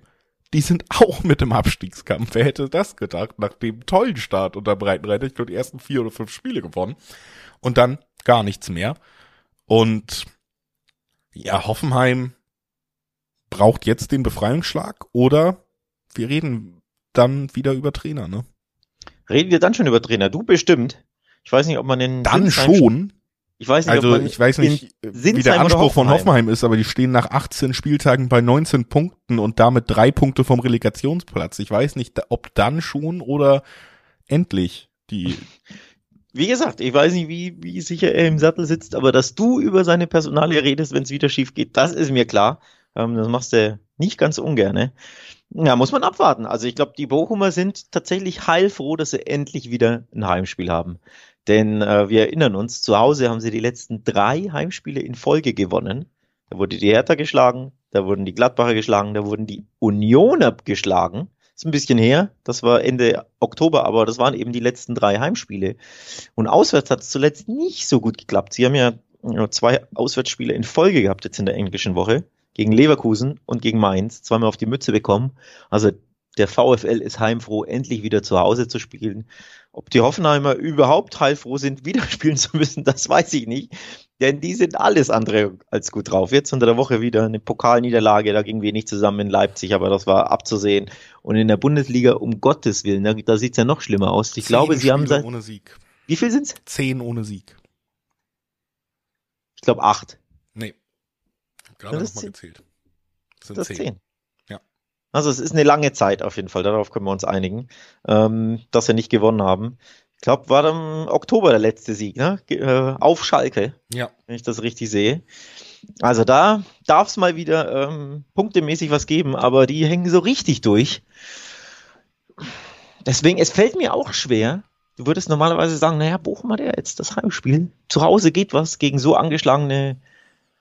die sind auch mit im Abstiegskampf. Wer hätte das gedacht, nach dem tollen Start unter Breitenreiter, ich glaube die ersten vier oder fünf Spiele gewonnen und dann gar nichts mehr und ja, Hoffenheim braucht jetzt den Befreiungsschlag oder wir reden dann wieder über Trainer, ne? Reden wir dann schon über Trainer, du bestimmt. Ich weiß nicht, ob man den... Dann schon? Ich weiß nicht, also, ob ich weiß nicht wie der Anspruch von Hoffenheim ist, aber die stehen nach achtzehn Spieltagen bei neunzehn Punkten und damit drei Punkte vom Relegationsplatz. Ich weiß nicht, ob dann schon oder endlich die... Wie gesagt, ich weiß nicht, wie, wie sicher er im Sattel sitzt, aber dass du über seine Personalie redest, wenn es wieder schief geht, das ist mir klar. Ähm, das machst du nicht ganz ungern. Ja, muss man abwarten. Also ich glaube, die Bochumer sind tatsächlich heilfroh, dass sie endlich wieder ein Heimspiel haben. Denn äh, wir erinnern uns, zu Hause haben sie die letzten drei Heimspiele in Folge gewonnen. Da wurde die Hertha geschlagen, da wurden die Gladbacher geschlagen, da wurden die Unioner geschlagen. Ist ein bisschen her, das war Ende Oktober, aber das waren eben die letzten drei Heimspiele. Und auswärts hat es zuletzt nicht so gut geklappt. Sie haben ja zwei Auswärtsspiele in Folge gehabt jetzt in der englischen Woche, gegen Leverkusen und gegen Mainz, zweimal auf die Mütze bekommen. Also der VfL ist heimfroh, endlich wieder zu Hause zu spielen. Ob die Hoffenheimer überhaupt heilfroh sind, wieder spielen zu müssen, das weiß ich nicht. Denn die sind alles andere als gut drauf. Jetzt unter der Woche wieder eine Pokalniederlage, da ging wenig zusammen in Leipzig, aber das war abzusehen. Und in der Bundesliga, um Gottes Willen, da, da sieht's ja noch schlimmer aus. Ich Zehn glaube, sie Spiele haben seit... ohne Sieg. Wie viel sind's? Zehn ohne Sieg. Ich glaube acht. Nee. Ich habe gerade nochmal gezählt. Das sind das zehn. zehn. Ja. Also es ist eine lange Zeit auf jeden Fall, darauf können wir uns einigen, ähm, dass wir nicht gewonnen haben. Ich glaube, war im Oktober der letzte Sieg, ne? Auf Schalke, ja, wenn ich das richtig sehe. Also da darf es mal wieder ähm, punktemäßig was geben, aber die hängen so richtig durch. Deswegen, es fällt mir auch schwer. Du würdest normalerweise sagen, naja, Bochum hat ja jetzt das Heimspiel. Zu Hause geht was gegen so angeschlagene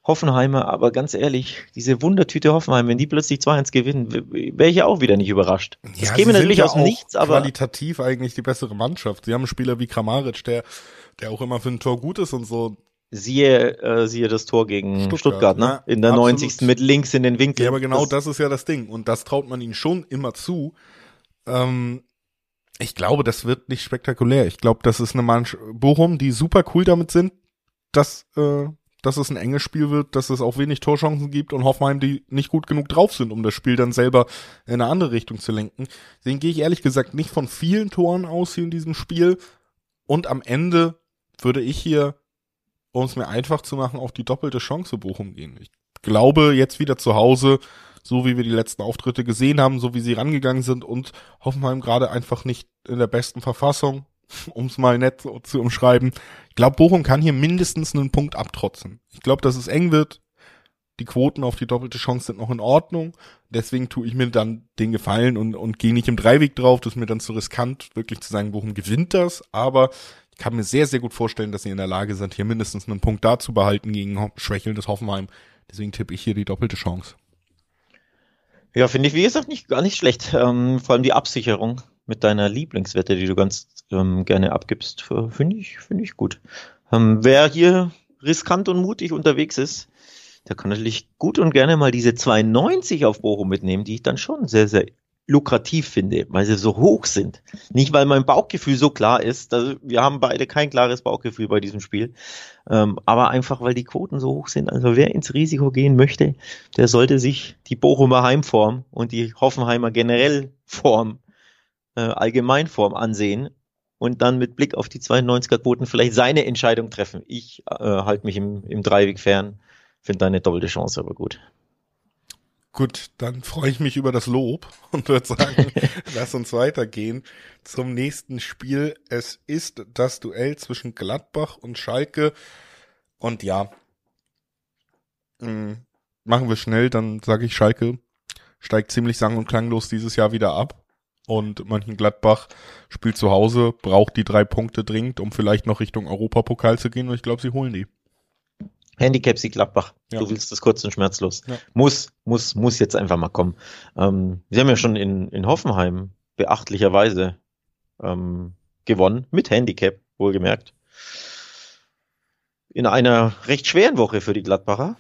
Hoffenheimer, aber ganz ehrlich, diese Wundertüte Hoffenheim, wenn die plötzlich zwei eins gewinnen, wäre ich ja auch wieder nicht überrascht. Das ja, käme natürlich ja aus nichts, aber qualitativ eigentlich die bessere Mannschaft. Sie haben einen Spieler wie Kramaric, der der auch immer für ein Tor gut ist und so. Siehe äh, siehe das Tor gegen Stuttgart, Stuttgart ne? Ja, in der absolut. neunzigsten mit links in den Winkel. Ja, aber genau das, das ist ja das Ding und das traut man ihnen schon immer zu. Ähm, ich glaube, das wird nicht spektakulär. Ich glaube, das ist eine Mannschaft, Bochum, die super cool damit sind, dass äh, dass es ein enges Spiel wird, dass es auch wenig Torchancen gibt und Hoffenheim, die nicht gut genug drauf sind, um das Spiel dann selber in eine andere Richtung zu lenken. Deswegen gehe ich ehrlich gesagt nicht von vielen Toren aus hier in diesem Spiel. Und am Ende würde ich hier, um es mir einfach zu machen, auf die doppelte Chance Bochum gehen. Ich glaube, jetzt wieder zu Hause, so wie wir die letzten Auftritte gesehen haben, so wie sie rangegangen sind und Hoffenheim gerade einfach nicht in der besten Verfassung, um es mal nett so zu umschreiben. Ich glaube, Bochum kann hier mindestens einen Punkt abtrotzen. Ich glaube, dass es eng wird. Die Quoten auf die doppelte Chance sind noch in Ordnung. Deswegen tue ich mir dann den Gefallen und, und gehe nicht im Dreiweg drauf. Das ist mir dann zu riskant, wirklich zu sagen, Bochum gewinnt das. Aber ich kann mir sehr, sehr gut vorstellen, dass sie in der Lage sind, hier mindestens einen Punkt da zu behalten gegen schwächelndes Hoffenheim. Deswegen tippe ich hier die doppelte Chance. Ja, finde ich, wie gesagt, nicht gar nicht schlecht. Ähm, vor allem die Absicherung mit deiner Lieblingswette, die du ganz ähm, gerne abgibst, finde ich, finde ich gut. Ähm, wer hier riskant und mutig unterwegs ist, der kann natürlich gut und gerne mal diese zweiundneunzig auf Bochum mitnehmen, die ich dann schon sehr, sehr lukrativ finde, weil sie so hoch sind. Nicht, weil mein Bauchgefühl so klar ist, also wir haben beide kein klares Bauchgefühl bei diesem Spiel, ähm, aber einfach, weil die Quoten so hoch sind. Also wer ins Risiko gehen möchte, der sollte sich die Bochumer Heimform und die Hoffenheimer generell Form Allgemeinform ansehen und dann mit Blick auf die zweiundneunziger-Quoten vielleicht seine Entscheidung treffen. Ich äh, halte mich im, im Dreiweg fern, finde deine doppelte Chance aber gut. Gut, dann freue ich mich über das Lob und würde sagen, lass uns weitergehen zum nächsten Spiel. Es ist das Duell zwischen Gladbach und Schalke und ja, mh, machen wir schnell, dann sage ich, Schalke steigt ziemlich sang- und klanglos dieses Jahr wieder ab. Und Mönchengladbach spielt zu Hause, braucht die drei Punkte dringend, um vielleicht noch Richtung Europapokal zu gehen. Und ich glaube, sie holen die. Handicap Sieg Gladbach. Ja. Du willst das kurz und schmerzlos. Ja. Muss, muss, muss jetzt einfach mal kommen. Ähm, sie haben ja schon in, in Hoffenheim beachtlicherweise ähm, gewonnen. Mit Handicap, wohlgemerkt. In einer recht schweren Woche für die Gladbacher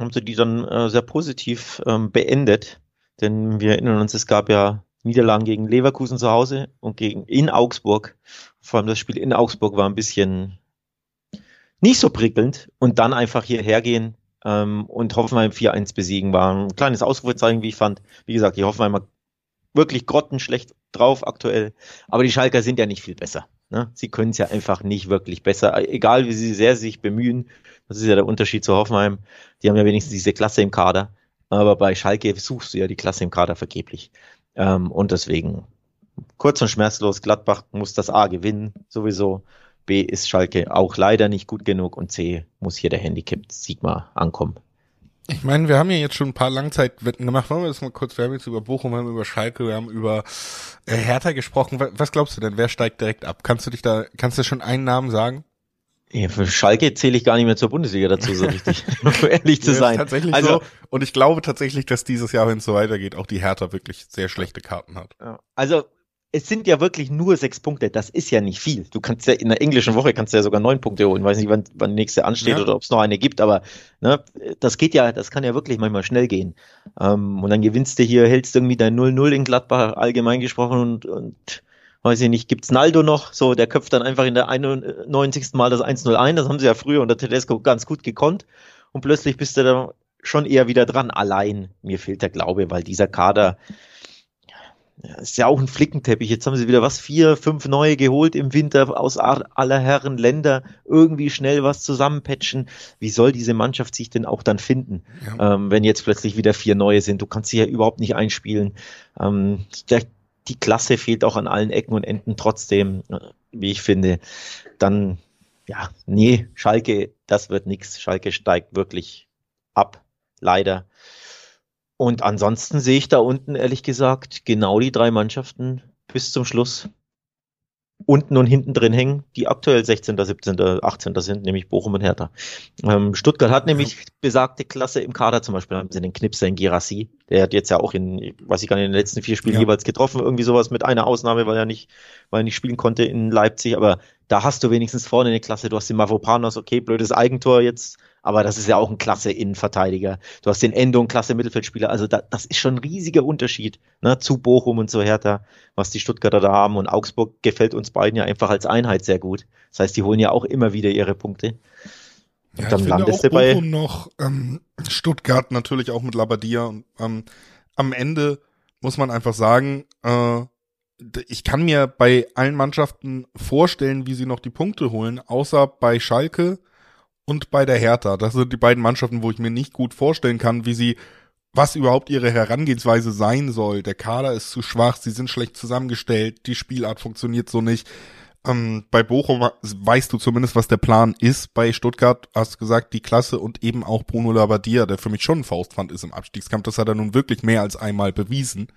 haben sie die dann äh, sehr positiv ähm, beendet. Denn wir erinnern uns, es gab ja Niederlagen gegen Leverkusen zu Hause und gegen in Augsburg. Vor allem das Spiel in Augsburg war ein bisschen nicht so prickelnd. Und dann einfach hierher gehen ähm, und Hoffenheim vier eins besiegen war ein kleines Ausrufezeichen, wie ich fand. Wie gesagt, die Hoffenheimer wirklich grottenschlecht drauf aktuell. Aber die Schalker sind ja nicht viel besser. Ne? Sie können es ja einfach nicht wirklich besser, egal wie sie sehr sich bemühen. Das ist ja der Unterschied zu Hoffenheim. Die haben ja wenigstens diese Klasse im Kader. Aber bei Schalke suchst du ja die Klasse im Kader vergeblich. Ähm, und deswegen kurz und schmerzlos, Gladbach muss das A gewinnen, sowieso. B ist Schalke auch leider nicht gut genug. Und C muss hier der Handicap Sigma ankommen. Ich meine, wir haben ja jetzt schon ein paar Langzeitwetten gemacht. Wollen wir das mal kurz, wir haben jetzt über Bochum, wir haben über Schalke, wir haben über Hertha gesprochen. Was glaubst du denn, wer steigt direkt ab? Kannst du dich da, kannst du schon einen Namen sagen? Ja, für Schalke zähle ich gar nicht mehr zur Bundesliga dazu, so richtig, um ehrlich zu ja, sein. Tatsächlich also, so. Und ich glaube tatsächlich, dass dieses Jahr, wenn es so weitergeht, auch die Hertha wirklich sehr schlechte Karten hat. Also, es sind ja wirklich nur sechs Punkte, das ist ja nicht viel. Du kannst ja in der englischen Woche kannst du ja sogar neun Punkte holen. Ich weiß nicht, wann, wann die nächste ansteht ja. oder ob es noch eine gibt, aber ne, das geht ja, das kann ja wirklich manchmal schnell gehen. Ähm, und dann gewinnst du hier, hältst irgendwie dein null null in Gladbach, allgemein gesprochen, und, und weiß ich nicht, gibt's Naldo noch? So, der köpft dann einfach in der einundneunzigsten Mal das eins null ein. Das haben sie ja früher unter Tedesco ganz gut gekonnt. Und plötzlich bist du da schon eher wieder dran. Allein, mir fehlt der Glaube, weil dieser Kader. Ja, ist ja auch ein Flickenteppich. Jetzt haben sie wieder was, vier, fünf neue geholt im Winter aus aller Herren Länder. Irgendwie schnell was zusammenpatchen. Wie soll diese Mannschaft sich denn auch dann finden, ja. ähm, wenn jetzt plötzlich wieder vier neue sind? Du kannst sie ja überhaupt nicht einspielen. Ähm, der, die Klasse fehlt auch an allen Ecken und Enden trotzdem, wie ich finde. Dann, ja, nee, Schalke, das wird nichts. Schalke steigt wirklich ab, leider. Und ansonsten sehe ich da unten, ehrlich gesagt, genau die drei Mannschaften bis zum Schluss unten und hinten drin hängen, die aktuell sechzehnter, siebzehnter, achtzehnter sind, nämlich Bochum und Hertha. Ähm, Stuttgart hat nämlich besagte Klasse im Kader, zum Beispiel haben sie den Knipser in Guirassy, der hat jetzt ja auch in, weiß ich gar nicht, in den letzten vier Spielen ja. jeweils getroffen, irgendwie sowas mit einer Ausnahme, weil er nicht, weil er nicht spielen konnte in Leipzig, aber da hast du wenigstens vorne eine Klasse, du hast den Mavropanos, okay, blödes Eigentor jetzt, aber das ist ja auch ein klasse Innenverteidiger. Du hast den Endo, ein klasse Mittelfeldspieler. Also da, das ist schon ein riesiger Unterschied, ne, zu Bochum und zu Hertha, was die Stuttgarter da haben. Und Augsburg gefällt uns beiden ja einfach als Einheit sehr gut. Das heißt, die holen ja auch immer wieder ihre Punkte. Und ja, dann ich landest finde auch du bei Bochum noch, ähm, Stuttgart natürlich auch mit Labbadia. Und, ähm, am Ende muss man einfach sagen, äh, ich kann mir bei allen Mannschaften vorstellen, wie sie noch die Punkte holen, außer bei Schalke und bei der Hertha. Das sind die beiden Mannschaften, wo ich mir nicht gut vorstellen kann, wie sie, was überhaupt ihre Herangehensweise sein soll. Der Kader ist zu schwach, sie sind schlecht zusammengestellt, die Spielart funktioniert so nicht. Ähm, bei Bochum weißt du zumindest, was der Plan ist. Bei Stuttgart hast du gesagt, die Klasse und eben auch Bruno Labbadia, der für mich schon ein Faustpfand ist im Abstiegskampf. Das hat er nun wirklich mehr als einmal bewiesen.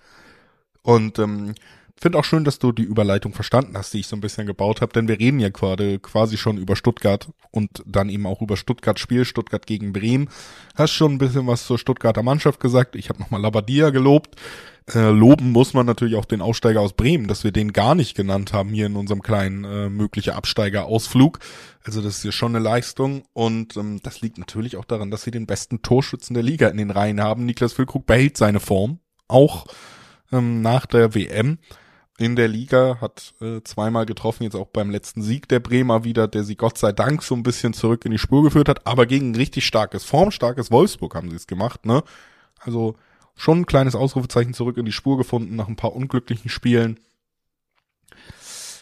Und ähm, finde auch schön, dass du die Überleitung verstanden hast, die ich so ein bisschen gebaut habe, denn wir reden ja gerade quasi schon über Stuttgart und dann eben auch über Stuttgart-Spiel, Stuttgart gegen Bremen. Hast schon ein bisschen was zur Stuttgarter Mannschaft gesagt. Ich habe nochmal Labbadia gelobt. Äh, loben muss man natürlich auch den Aussteiger aus Bremen, dass wir den gar nicht genannt haben hier in unserem kleinen äh, möglichen Absteigerausflug. Also das ist ja schon eine Leistung und ähm, das liegt natürlich auch daran, dass sie den besten Torschützen der Liga in den Reihen haben. Niklas Füllkrug behält seine Form, auch ähm, nach der W M. In der Liga hat äh, zweimal getroffen, jetzt auch beim letzten Sieg der Bremer wieder, der sie Gott sei Dank so ein bisschen zurück in die Spur geführt hat, aber gegen ein richtig starkes, formstarkes Wolfsburg haben sie es gemacht, ne? Also schon ein kleines Ausrufezeichen zurück in die Spur gefunden nach ein paar unglücklichen Spielen.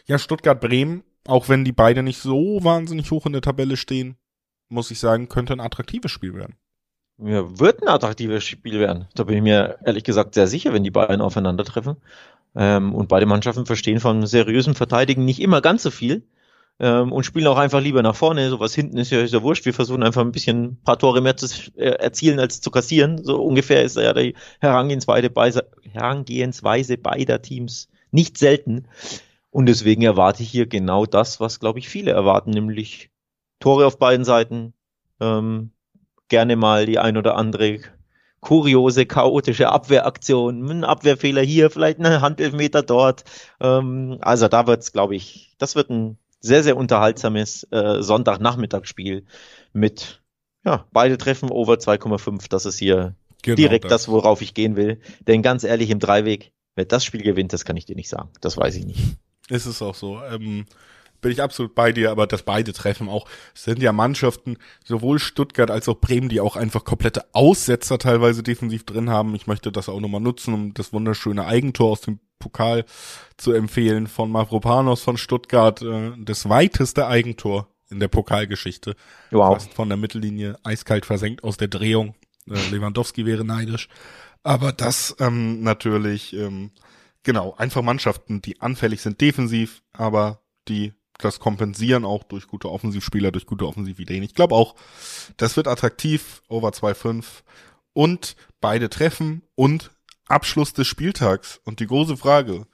Ja, Stuttgart-Bremen, auch wenn die beide nicht so wahnsinnig hoch in der Tabelle stehen, muss ich sagen, könnte ein attraktives Spiel werden. Ja, wird ein attraktives Spiel werden. Da bin ich mir ehrlich gesagt sehr sicher, wenn die beiden aufeinandertreffen. Ähm, und beide Mannschaften verstehen von seriösem Verteidigen nicht immer ganz so viel ähm, und spielen auch einfach lieber nach vorne. So was hinten ist ja, ist ja wurscht. Wir versuchen einfach ein bisschen ein paar Tore mehr zu äh, erzielen als zu kassieren. So ungefähr ist ja die Herangehensweise, Beise, Herangehensweise beider Teams nicht selten. Und deswegen erwarte ich hier genau das, was, glaube ich, viele erwarten, nämlich Tore auf beiden Seiten, ähm, gerne mal die ein oder andere kuriose, chaotische Abwehraktion, ein Abwehrfehler hier, vielleicht ein Handelfmeter dort. Ähm, also da wird's, glaube ich, das wird ein sehr, sehr unterhaltsames äh, Sonntagnachmittagsspiel mit, ja, beide Treffen over zwei Komma fünf. Das ist hier genau direkt das. das, worauf ich gehen will. Denn ganz ehrlich, im Dreiweg, wer das Spiel gewinnt, das kann ich dir nicht sagen. Das weiß ich nicht. Ist es auch so. Ähm Bin ich absolut bei dir, aber dass beide Treffen auch, es sind ja Mannschaften, sowohl Stuttgart als auch Bremen, die auch einfach komplette Aussetzer teilweise defensiv drin haben. Ich möchte das auch nochmal nutzen, um das wunderschöne Eigentor aus dem Pokal zu empfehlen, von Mavropanos von Stuttgart, äh, das weiteste Eigentor in der Pokalgeschichte. Wow. Fast von der Mittellinie, eiskalt versenkt aus der Drehung. Äh, Lewandowski wäre neidisch. Aber das ähm, natürlich, ähm, genau, einfach Mannschaften, die anfällig sind defensiv, aber die das kompensieren auch durch gute Offensivspieler, durch gute Offensivideen. Ich glaube auch, das wird attraktiv, over zwei Komma fünf. Und beide Treffen und Abschluss des Spieltags. Und die große Frage,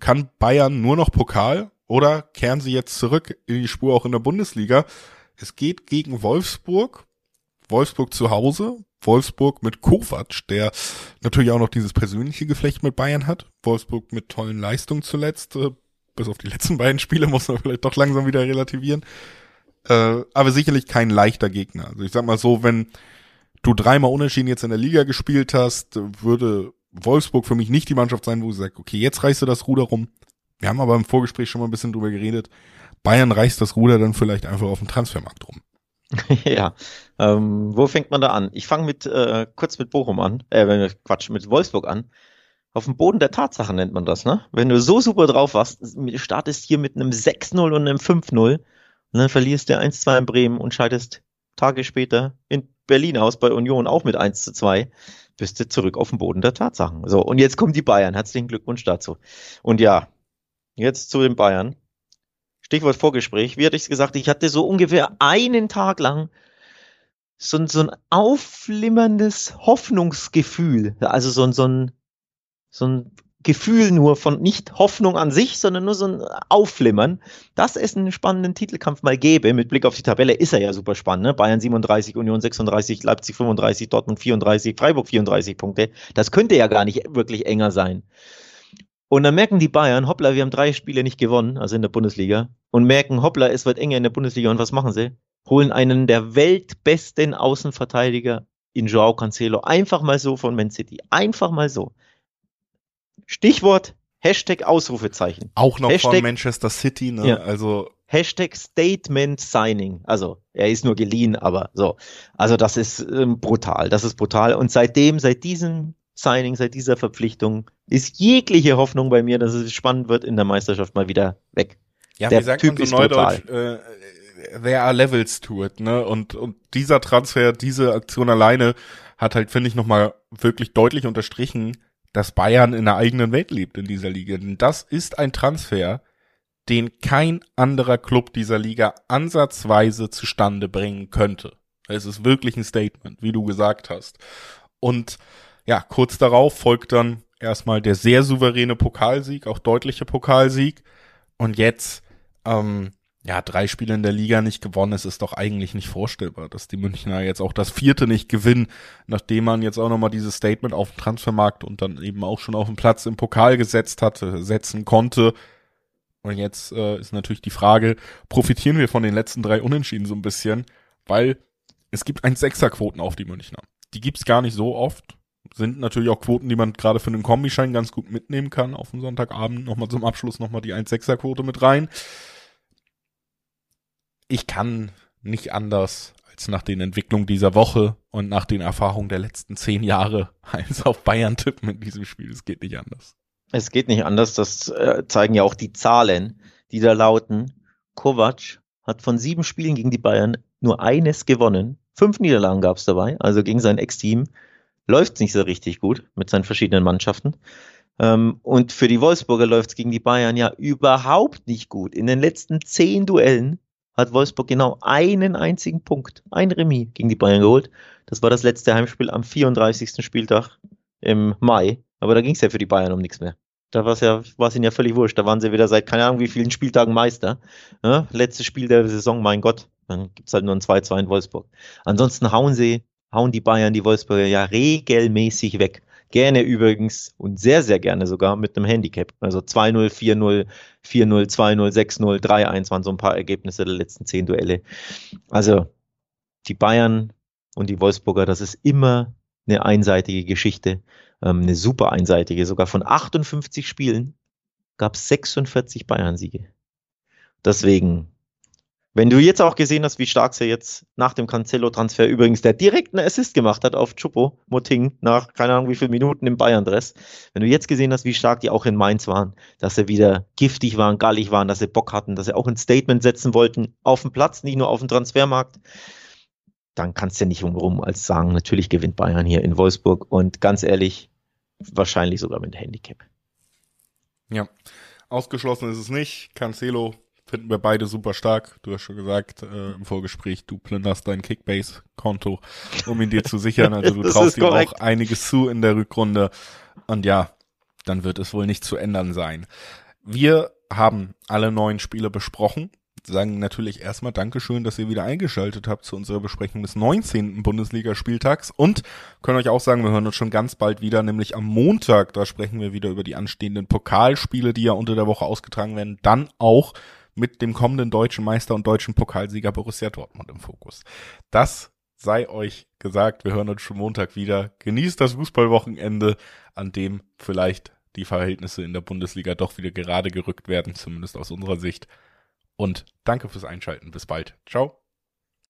kann Bayern nur noch Pokal oder kehren sie jetzt zurück in die Spur auch in der Bundesliga? Es geht gegen Wolfsburg, Wolfsburg zu Hause, Wolfsburg mit Kovac, der natürlich auch noch dieses persönliche Geflecht mit Bayern hat, Wolfsburg mit tollen Leistungen zuletzt, bis auf die letzten beiden Spiele muss man vielleicht doch langsam wieder relativieren, äh, aber sicherlich kein leichter Gegner. Also ich sag mal so, wenn du dreimal unentschieden jetzt in der Liga gespielt hast, würde Wolfsburg für mich nicht die Mannschaft sein, wo sie sagt, okay, jetzt reißt du das Ruder rum. Wir haben aber im Vorgespräch schon mal ein bisschen drüber geredet, Bayern reißt das Ruder dann vielleicht einfach auf dem Transfermarkt rum. Ja, ähm, wo fängt man da an? Ich fange mit äh, kurz mit Bochum an, äh, Quatsch, mit Wolfsburg an. Auf dem Boden der Tatsachen nennt man das, ne? Wenn du so super drauf warst, startest hier mit einem sechs null und einem fünf null und dann verlierst du eins zwei in Bremen und scheidest Tage später in Berlin aus bei Union auch mit eins zu zwei, bist du zurück auf dem Boden der Tatsachen. So, und jetzt kommen die Bayern. Herzlichen Glückwunsch dazu. Und ja, jetzt zu den Bayern. Stichwort Vorgespräch. Wie hatte ich es gesagt? Ich hatte so ungefähr einen Tag lang so, so ein aufflimmerndes Hoffnungsgefühl. Also so, so ein So ein Gefühl nur von nicht Hoffnung an sich, sondern nur so ein Aufflimmern, dass es einen spannenden Titelkampf mal gäbe. Mit Blick auf die Tabelle ist er ja super spannend. Ne? Bayern siebenunddreißig, Union sechsunddreißig, Leipzig fünfunddreißig, Dortmund vierunddreißig, Freiburg vierunddreißig Punkte. Das könnte ja gar nicht wirklich enger sein. Und dann merken die Bayern, hoppla, wir haben drei Spiele nicht gewonnen, also in der Bundesliga. Und merken, hoppla, es wird enger in der Bundesliga. Und was machen sie? Holen einen der weltbesten Außenverteidiger in João Cancelo. Einfach mal so von Man City. Einfach mal so. Stichwort Hashtag Ausrufezeichen. Auch noch Hashtag, von Manchester City, ne? Ja. Also Hashtag Statement Signing. Also er ist nur geliehen, aber so. Also das ist ähm, brutal. Das ist brutal. Und seitdem, seit diesem Signing, seit dieser Verpflichtung ist jegliche Hoffnung bei mir, dass es spannend wird in der Meisterschaft mal wieder weg. Ja, der wie sagt Typ man so neudeutsch, äh, there are levels to it, ne? Und, und dieser Transfer, diese Aktion alleine hat halt, finde ich, nochmal wirklich deutlich unterstrichen, dass Bayern in der eigenen Welt lebt in dieser Liga. Denn das ist ein Transfer, den kein anderer Club dieser Liga ansatzweise zustande bringen könnte. Es ist wirklich ein Statement, wie du gesagt hast. Und ja, kurz darauf folgt dann erstmal der sehr souveräne Pokalsieg, auch deutliche Pokalsieg. Und jetzt, ähm, ja, drei Spiele in der Liga nicht gewonnen, es ist doch eigentlich nicht vorstellbar, dass die Münchner jetzt auch das vierte nicht gewinnen, nachdem man jetzt auch nochmal dieses Statement auf dem Transfermarkt und dann eben auch schon auf den Platz im Pokal gesetzt hatte, setzen konnte. Und jetzt äh, ist natürlich die Frage, profitieren wir von den letzten drei Unentschieden so ein bisschen, weil es gibt ein Sechserquoten auf die Münchner. Die gibt's gar nicht so oft, sind natürlich auch Quoten, die man gerade für einen Kombischein ganz gut mitnehmen kann, auf dem Sonntagabend nochmal zum Abschluss nochmal die eins Komma sechser Quote mit rein. Ich kann nicht anders als nach den Entwicklungen dieser Woche und nach den Erfahrungen der letzten zehn Jahre eins auf Bayern tippen in diesem Spiel. Es geht nicht anders. Es geht nicht anders. Das äh, zeigen ja auch die Zahlen, die da lauten. Kovac hat von sieben Spielen gegen die Bayern nur eines gewonnen. Fünf Niederlagen gab es dabei. Also gegen sein Ex-Team läuft es nicht so richtig gut mit seinen verschiedenen Mannschaften. Ähm, und für die Wolfsburger läuft es gegen die Bayern ja überhaupt nicht gut. In den letzten zehn Duellen hat Wolfsburg genau einen einzigen Punkt, ein Remis gegen die Bayern geholt. Das war das letzte Heimspiel am vierunddreißigsten Spieltag im Mai. Aber da ging es ja für die Bayern um nichts mehr. Da war es ja, war's ihnen ja völlig wurscht. Da waren sie wieder seit keine Ahnung wie vielen Spieltagen Meister. Ja, letztes Spiel der Saison, mein Gott. Dann gibt es halt nur ein zwei zwei in Wolfsburg. Ansonsten hauen sie, hauen die Bayern die Wolfsburger ja regelmäßig weg. Gerne übrigens und sehr, sehr gerne sogar mit einem Handicap. Also zwei null, vier null, vier null, zwei null, sechs null, drei eins waren so ein paar Ergebnisse der letzten zehn Duelle. Also die Bayern und die Wolfsburger, das ist immer eine einseitige Geschichte, ähm, eine super einseitige. Sogar von achtundfünfzig Spielen gab es sechsundvierzig Bayern-Siege. Deswegen Wenn du jetzt auch gesehen hast, wie stark sie jetzt nach dem Cancelo-Transfer übrigens, der direkt einen Assist gemacht hat auf Choupo Moting nach keine Ahnung wie vielen Minuten im Bayern-Dress, wenn du jetzt gesehen hast, wie stark die auch in Mainz waren, dass sie wieder giftig waren, gallig waren, dass sie Bock hatten, dass sie auch ein Statement setzen wollten auf dem Platz, nicht nur auf dem Transfermarkt, dann kannst du ja nicht umrum als sagen, natürlich gewinnt Bayern hier in Wolfsburg und ganz ehrlich, wahrscheinlich sogar mit Handicap. Ja, ausgeschlossen ist es nicht. Cancelo finden wir beide super stark. Du hast schon gesagt äh, im Vorgespräch, du plünderst dein Kickbase-Konto, um ihn dir zu sichern. Also du traust ihm auch einiges zu in der Rückrunde. Und ja, dann wird es wohl nicht zu ändern sein. Wir haben alle neuen Spiele besprochen. Sagen natürlich erstmal Dankeschön, dass ihr wieder eingeschaltet habt zu unserer Besprechung des neunzehnten Bundesliga-Spieltags und können euch auch sagen, wir hören uns schon ganz bald wieder, nämlich am Montag, da sprechen wir wieder über die anstehenden Pokalspiele, die ja unter der Woche ausgetragen werden, dann auch mit dem kommenden deutschen Meister und deutschen Pokalsieger Borussia Dortmund im Fokus. Das sei euch gesagt, wir hören uns schon Montag wieder. Genießt das Fußballwochenende, an dem vielleicht die Verhältnisse in der Bundesliga doch wieder gerade gerückt werden, zumindest aus unserer Sicht. Und danke fürs Einschalten. Bis bald. Ciao.